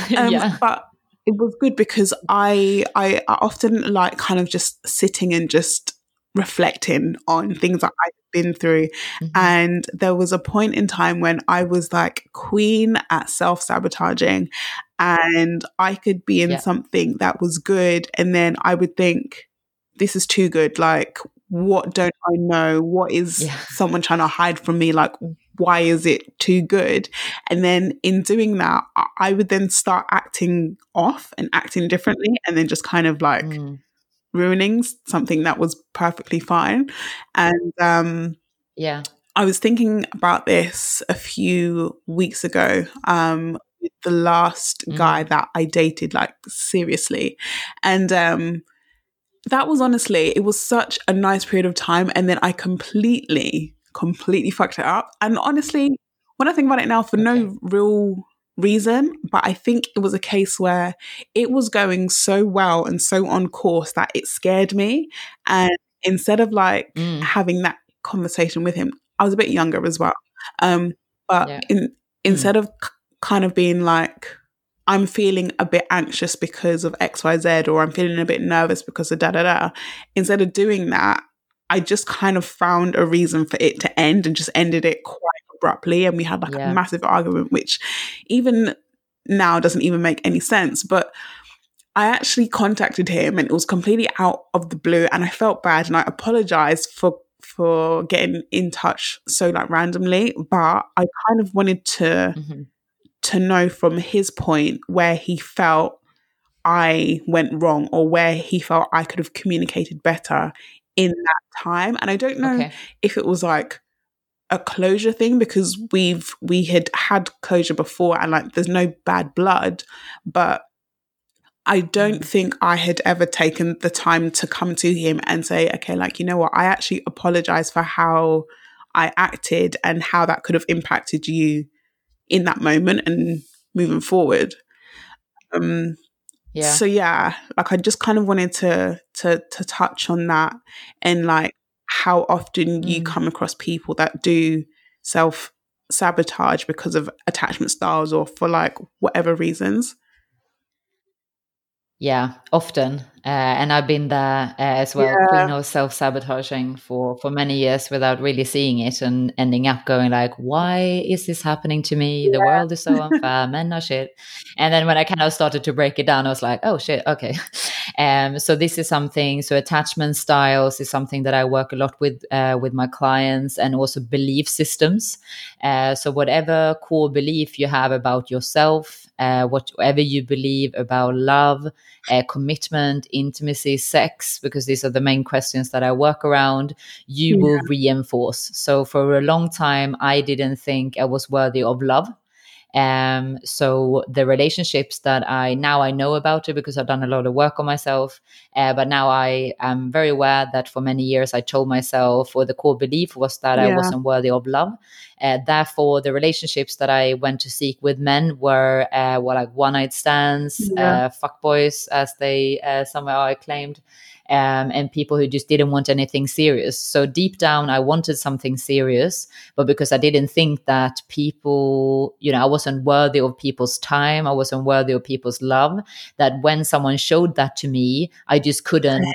But it was good because I often like kind of just sitting and just reflecting on things that I've been through. Mm-hmm. And there was a point in time when I was like queen at self-sabotaging, and I could be in something that was good, and then I would think, this is too good. Like, what don't I know? What is someone trying to hide from me? Like, why is it too good? And then in doing that, I would then start acting off and acting differently, and then just kind of like ruining something that was perfectly fine. And I was thinking about this a few weeks ago with the last guy that I dated, like seriously. And that was honestly, it was such a nice period of time, and then I completely fucked it up. And honestly, when I think about it now, for no real reason, but I think it was a case where it was going so well and so on course that it scared me. And instead of like having that conversation with him, I was a bit younger as well. But instead of kind of being like, I'm feeling a bit anxious because of X, Y, Z, or I'm feeling a bit nervous because of da, da, da. Instead of doing that, I just kind of found a reason for it to end and just ended it quite abruptly. And we had like a massive argument, which even now doesn't even make any sense. But I actually contacted him, and it was completely out of the blue, and I felt bad, and I apologized for getting in touch so like randomly. But I kind of wanted to know from his point where he felt I went wrong, or where he felt I could have communicated better in that time. And I don't know if it was like a closure thing, because we had had closure before, and like there's no bad blood, but I don't think I had ever taken the time to come to him and say, okay, like, you know what, I actually apologize for how I acted and how that could have impacted you in that moment and moving forward. So like I just kind of wanted to touch on that, and like how often you come across people that do self-sabotage because of attachment styles or for like whatever reasons. Yeah, often. And I've been there as well, you know, self-sabotaging for many years without really seeing it, and ending up going like, why is this happening to me? The world is so unfair, men are shit. And then when I kind of started to break it down, I was like, oh shit, okay. So this is something, so attachment styles is something that I work a lot with my clients, and also belief systems. So whatever core belief you have about yourself, whatever you believe about love, commitment, intimacy, sex, because these are the main questions that I work around, you will reinforce. So for a long time, I didn't think I was worthy of love. So the relationships that I know about it because I've done a lot of work on myself, but now I am very aware that for many years I told myself, or the core belief was that I wasn't worthy of love. Therefore, the relationships that I went to seek with men were like one-night stands, fuckboys, as they somehow claimed, and people who just didn't want anything serious. So deep down, I wanted something serious, but because I didn't think that people, you know, I wasn't worthy of people's time, I wasn't worthy of people's love, that when someone showed that to me, I just couldn't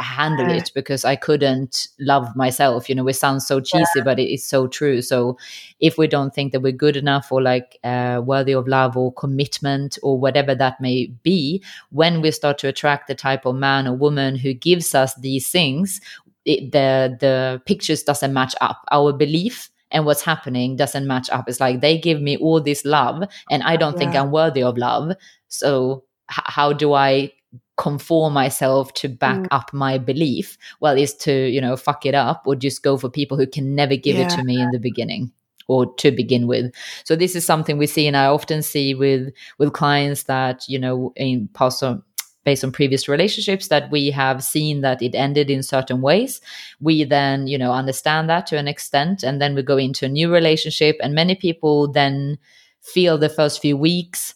handle it because I couldn't love myself. You know, it sounds so cheesy, but it is so true. So if we don't think that we're good enough, or like worthy of love or commitment or whatever that may be, when we start to attract the type of man or woman who gives us these things, the pictures doesn't match up. Our belief and what's happening doesn't match up. It's like, they give me all this love and I don't think I'm worthy of love. So how do I conform myself to back up my belief? Well, is to, you know, fuck it up, or just go for people who can never give it to me in the beginning, or to begin with. So this is something we see, and I often see with clients that, you know, in past, based on previous relationships that we have seen that it ended in certain ways. We then, you know, understand that to an extent, and then we go into a new relationship, and many people then feel the first few weeks,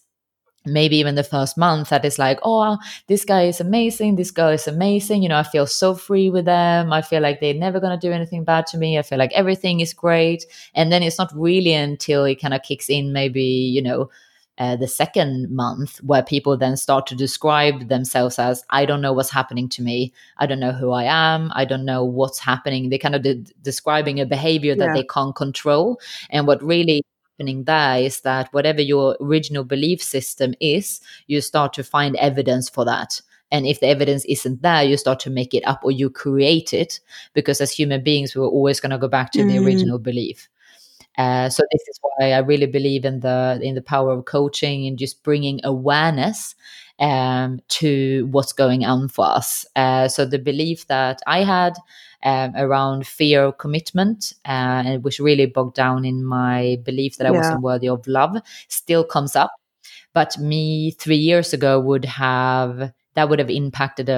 maybe even the first month, that it's like, oh, this guy is amazing, this girl is amazing, you know, I feel so free with them, I feel like they're never going to do anything bad to me, I feel like everything is great. And then it's not really until it kind of kicks in, maybe, you know, the second month, where people then start to describe themselves as, I don't know what's happening to me. I don't know who I am. I don't know what's happening. They kind of describing a behavior that they can't control. And what really happening there is that whatever your original belief system is, you start to find evidence for that. And if the evidence isn't there, you start to make it up or you create it, because as human beings, we're always going to go back to the original belief. So this is why I really believe in the power of coaching and just bringing awareness to what's going on for us. So the belief that I had around fear of commitment, which really bogged down in my belief that I wasn't worthy of love, still comes up. But me 3 years ago would have impacted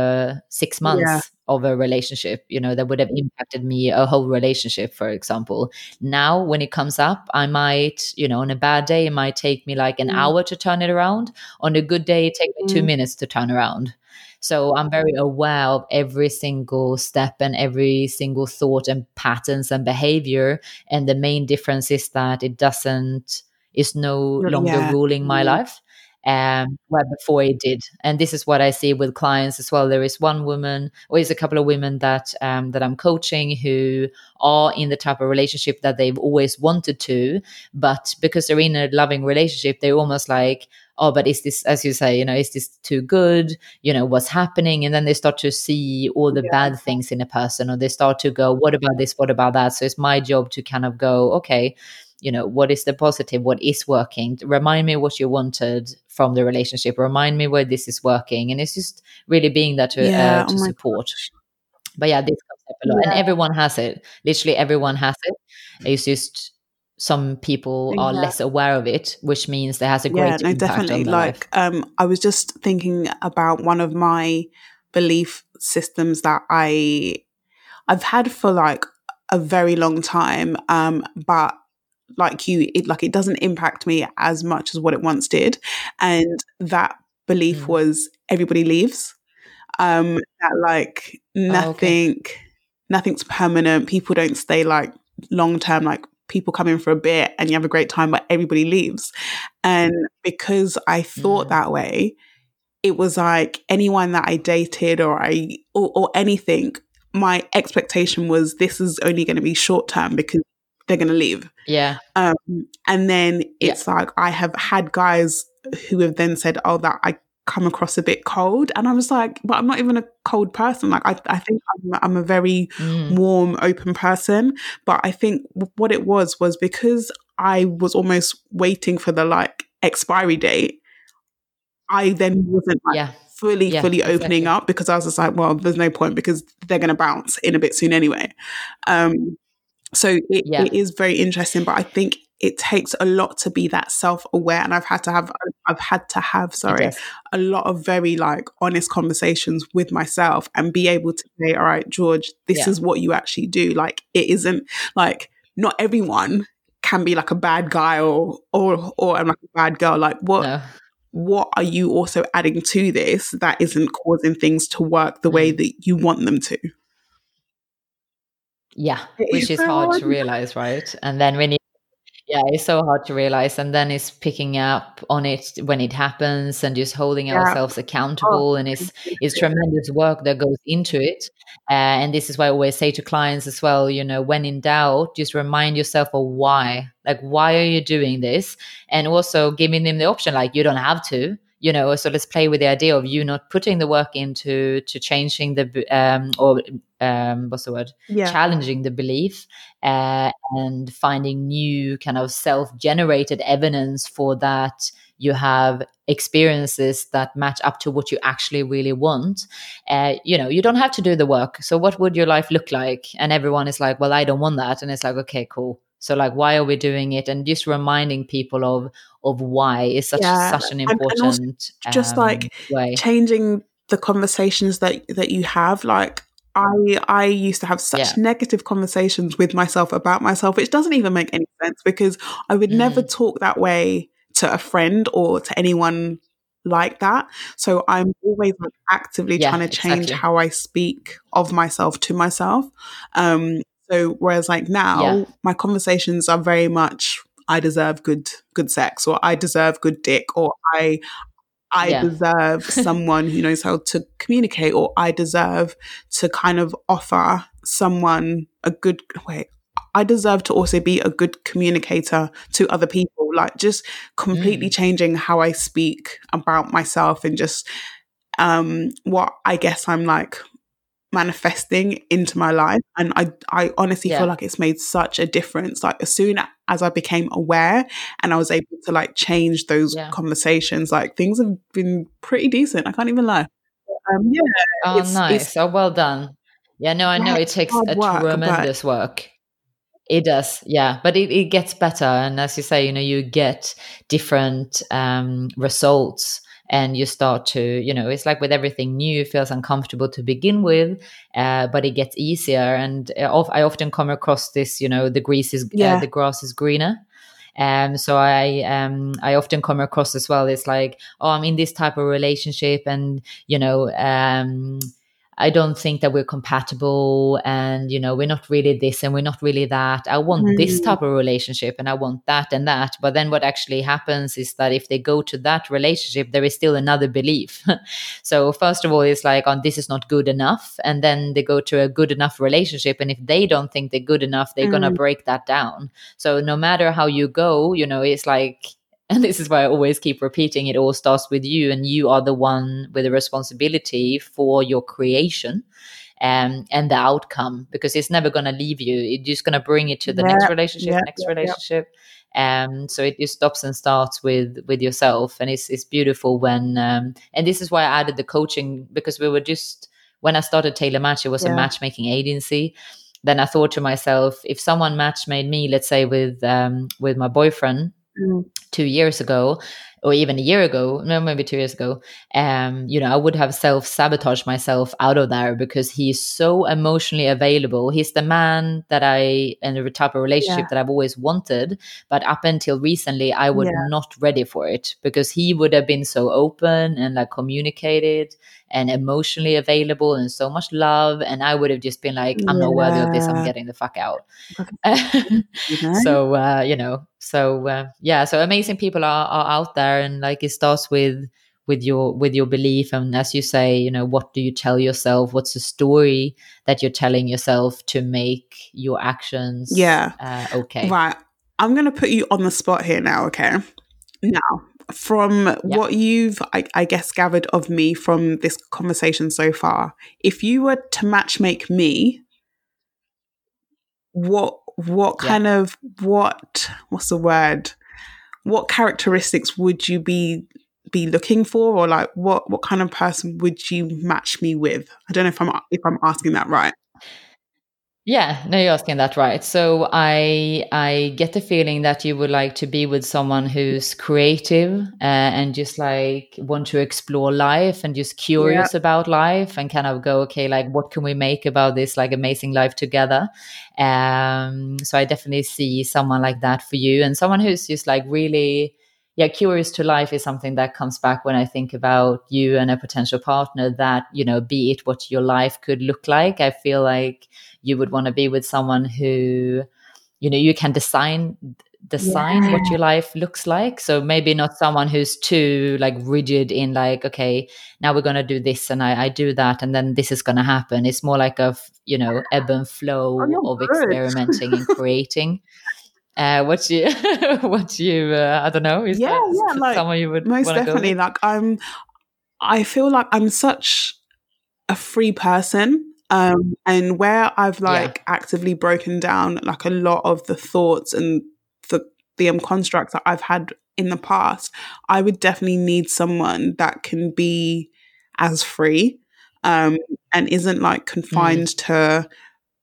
6 months of a relationship, that would have impacted me a whole relationship, for example. Now, when it comes up, I might, on a bad day, it might take me like an hour to turn it around. On a good day, it takes me 2 minutes to turn around. So I'm very aware of every single step and every single thought and patterns and behavior. And the main difference is that it's no longer ruling my life. Where before it did. And this is what I see with clients as well. There is one woman, or is a couple of women that I'm coaching, who are in the type of relationship that they've always wanted to, but because they're in a loving relationship, they're almost like, oh, but is this, as you say, is this too good? What's happening? And then they start to see all the bad things in a person, or they start to go, what about this? What about that? So it's my job to kind of go, okay, what is the positive? What is working? Remind me what you wanted from the relationship. Remind me where this is working. And it's just really being there to support. Gosh. But yeah, this comes up a lot. And everyone has it. Literally everyone has it. It's just some people are less aware of it, which means there has a great impact definitely. On their life. I was just thinking about one of my belief systems that I've had for like a very long time, but like you, it doesn't impact me as much as what it once did. And that belief was everybody leaves, that like nothing's permanent. People don't stay like long term, like people come in for a bit and you have a great time, but everybody leaves. And because I thought that way, it was like anyone that I dated or anything, my expectation was this is only going to be short term because they're going to leave. Yeah. And then it's like I have had guys who have then said, oh, that I come across a bit cold. And I was like, but I'm not even a cold person. Like I think I'm a very warm, open person. But I think what it was because I was almost waiting for the like expiry date, I then wasn't like fully opening up, because I was just like, well, there's no point because they're going to bounce in a bit soon anyway. So it is very interesting, but I think it takes a lot to be that self-aware, and I've had to have a lot of very like honest conversations with myself and be able to say, all right, George, this is what you actually do. Like it isn't like not everyone can be like a bad guy or I'm like a bad girl. Like what are you also adding to this that isn't causing things to work the way that you want them to? Yeah, which is hard to realize, right? And then it's so hard to realize. And then it's picking up on it when it happens and just holding ourselves accountable. And it's tremendous work that goes into it. And this is why I always say to clients as well, when in doubt, just remind yourself of why. Like, why are you doing this? And also giving them the option, like, you don't have to. So let's play with the idea of you not putting the work into to changing the challenging the belief and finding new kind of self-generated evidence for that. You have experiences that match up to what you actually really want. You don't have to do the work. So what would your life look like? And everyone is like, well, I don't want that. And it's like, okay, cool. So like, why are we doing it? And just reminding people of why is such an important and just like way. Changing the conversations that you have. Like I used to have such negative conversations with myself about myself, which doesn't even make any sense because I would never talk that way to a friend or to anyone like that. So I'm always like actively trying to change how I speak of myself to myself. So whereas like now my conversations are very much I deserve good sex, or I deserve good dick, or I deserve someone who knows how to communicate, or I deserve to kind of offer someone a good way. I deserve to also be a good communicator to other people, like just completely changing how I speak about myself and just what I guess I'm like manifesting into my life. And I honestly feel like it's made such a difference. Like as soon as I became aware and I was able to like change those conversations, like things have been pretty decent. I can't even lie. Oh, it's nice. It's, well done. Yeah, no, I know it takes a tremendous work. It does, yeah. But it gets better. And as you say, you know, you get different results and you start to, you know, it's like with everything new, it feels uncomfortable to begin with, but it gets easier. And I often come across this, you know, the grass is greener. So I often come across as well, it's like, oh, I'm in this type of relationship and, you know, I don't think that we're compatible and, you know, we're not really this and we're not really that. I want this type of relationship and I want that and that. But then what actually happens is that if they go to that relationship, there is still another belief. So first of all, it's like, oh, this is not good enough. And then they go to a good enough relationship. And if they don't think they're good enough, they're going to break that down. So no matter how you go, you know, it's like, and this is why I always keep repeating, it all starts with you, and you are the one with the responsibility for your creation and the outcome, because it's never going to leave you. It's just going to bring it to the next relationship, So it stops and starts with yourself. And it's beautiful when, and this is why I added the coaching, because we were just, when I started Tailor Match, it was a matchmaking agency. Then I thought to myself, if someone match made me, let's say with my boyfriend, 2 years ago, or even a year ago, no, maybe 2 years ago, you know, I would have self-sabotaged myself out of there, because he's so emotionally available. He's the man that and the type of relationship that I've always wanted. But up until recently, I was not ready for it, because he would have been so open and like communicated and emotionally available and so much love. And I would have just been like, I'm not worthy of this. I'm getting the fuck out. Okay. So, you know, so amazing people are out there. And like, it starts with your belief, and as you say, you know, what do you tell yourself? What's the story that you're telling yourself to make your actions okay? Right, I'm gonna put you on the spot here now. Okay, now from what you've I guess gathered of me from this conversation so far, if you were to matchmake me, what kind of what's the word? What characteristics would you be looking for, or like what kind of person would you match me with? I don't know if I'm asking that right. Yeah, no, you're asking that right. So I get the feeling that you would like to be with someone who's creative and just like want to explore life and just curious about life and kind of go, okay, like what can we make about this like amazing life together? So I definitely see someone like that for you, and someone who's just like really, curious to life is something that comes back when I think about you and a potential partner, that, you know, be it what your life could look like. I feel like you would want to be with someone who, you know, you can design what your life looks like. So maybe not someone who's too like rigid in like, okay, now we're going to do this and I do that and then this is going to happen. It's more like a, you know, ebb and flow of experimenting and creating. I don't know. Is that like someone you would most definitely go? Like I feel like I'm such a free person, and where I've like actively broken down like a lot of the thoughts and the constructs that I've had in the past, I would definitely need someone that can be as free and isn't like confined to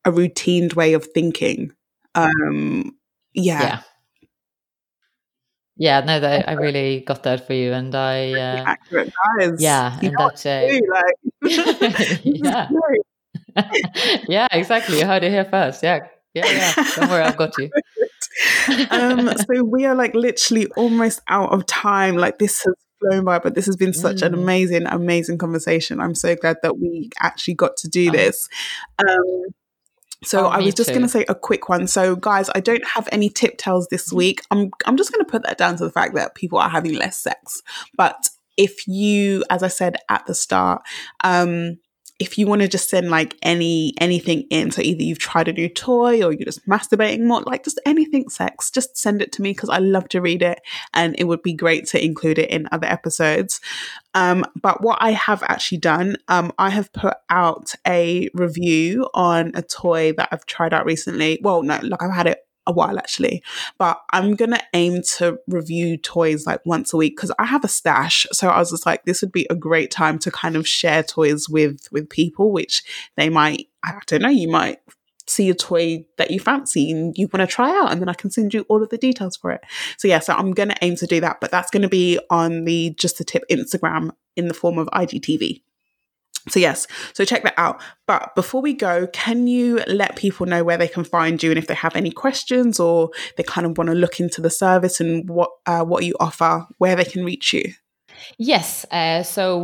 a routine way of thinking. No, I really got that for you, and I accurate, guys. Exactly. You heard it here first. Don't worry, I've got you. So we are like literally almost out of time. Like this has flown by, but this has been such an amazing conversation. I'm so glad that we actually got to do this. So I was just going to say a quick one. So guys, I don't have any tip tells this week. I'm just going to put that down to the fact that people are having less sex. But if you, as I said at the start, if you want to just send like anything in, so either you've tried a new toy or you're just masturbating more, like just anything sex, just send it to me because I love to read it and it would be great to include it in other episodes. But what I have actually done, I have put out a review on a toy that I've tried out recently. Well, no, like I've had it a while actually, but I'm gonna aim to review toys like once a week because I have a stash. So I was just like, this would be a great time to kind of share toys with people, which they might, I don't know, you might see a toy that you fancy and you want to try out, and then I can send you all of the details for it. So yeah, so I'm gonna aim to do that, but that's gonna be on the Just the Tip Instagram in the form of IGTV. So yes, so check that out. But before we go, can you let people know where they can find you, and if they have any questions or they kind of want to look into the service and what you offer, where they can reach you? Yes. So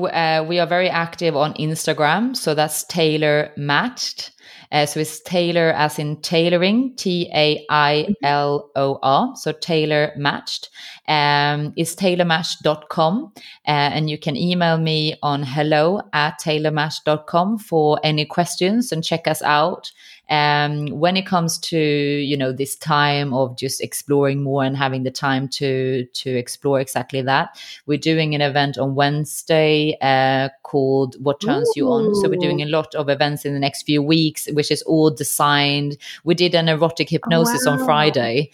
we are very active on Instagram. So that's Tailor Matched. So it's Tailor as in tailoring, Tailor. So Tailor Matched. It's tailormatched.com. And you can email me on hello@tailormatched.com for any questions, and check us out. When it comes to, you know, this time of just exploring more and having the time to explore exactly that, we're doing an event on Wednesday called What Turns You On. So we're doing a lot of events in the next few weeks, which is all designed. We did an erotic hypnosis on Friday.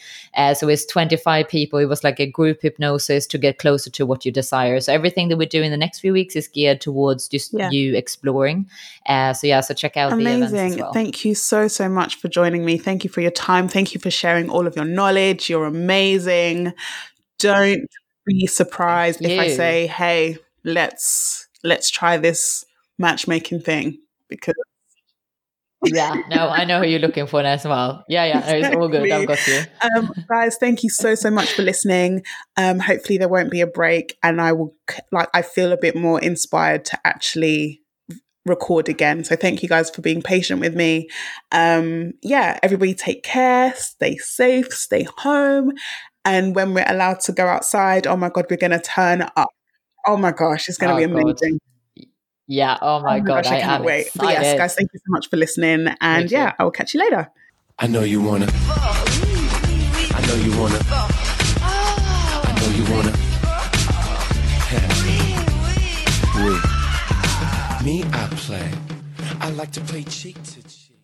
So it's 25 people. It was like a group hypnosis to get closer to what you desire. So everything that we're doing the next few weeks is geared towards just you exploring. So check out the events as well. Thank you so much for joining me. Thank you for your time. Thank you for sharing all of your knowledge. You're amazing. Don't be surprised if I say, hey, let's try this matchmaking thing, because I know who you're looking for as well. Exactly. It's all good. I've got you. Guys, thank you so much for listening. Hopefully there won't be a break, and I will, like, I feel a bit more inspired to actually record again. So thank you guys for being patient with me. Everybody take care, stay safe, stay home, and when we're allowed to go outside, oh my god, we're gonna turn up. Oh my gosh, it's gonna be amazing. Oh my god, gosh, I can't wait. But yes, guys, thank you so much for listening, and I will catch you later. I know you wanna. I know you wanna. I know you wanna. Me, I play. I like to play cheek to cheek.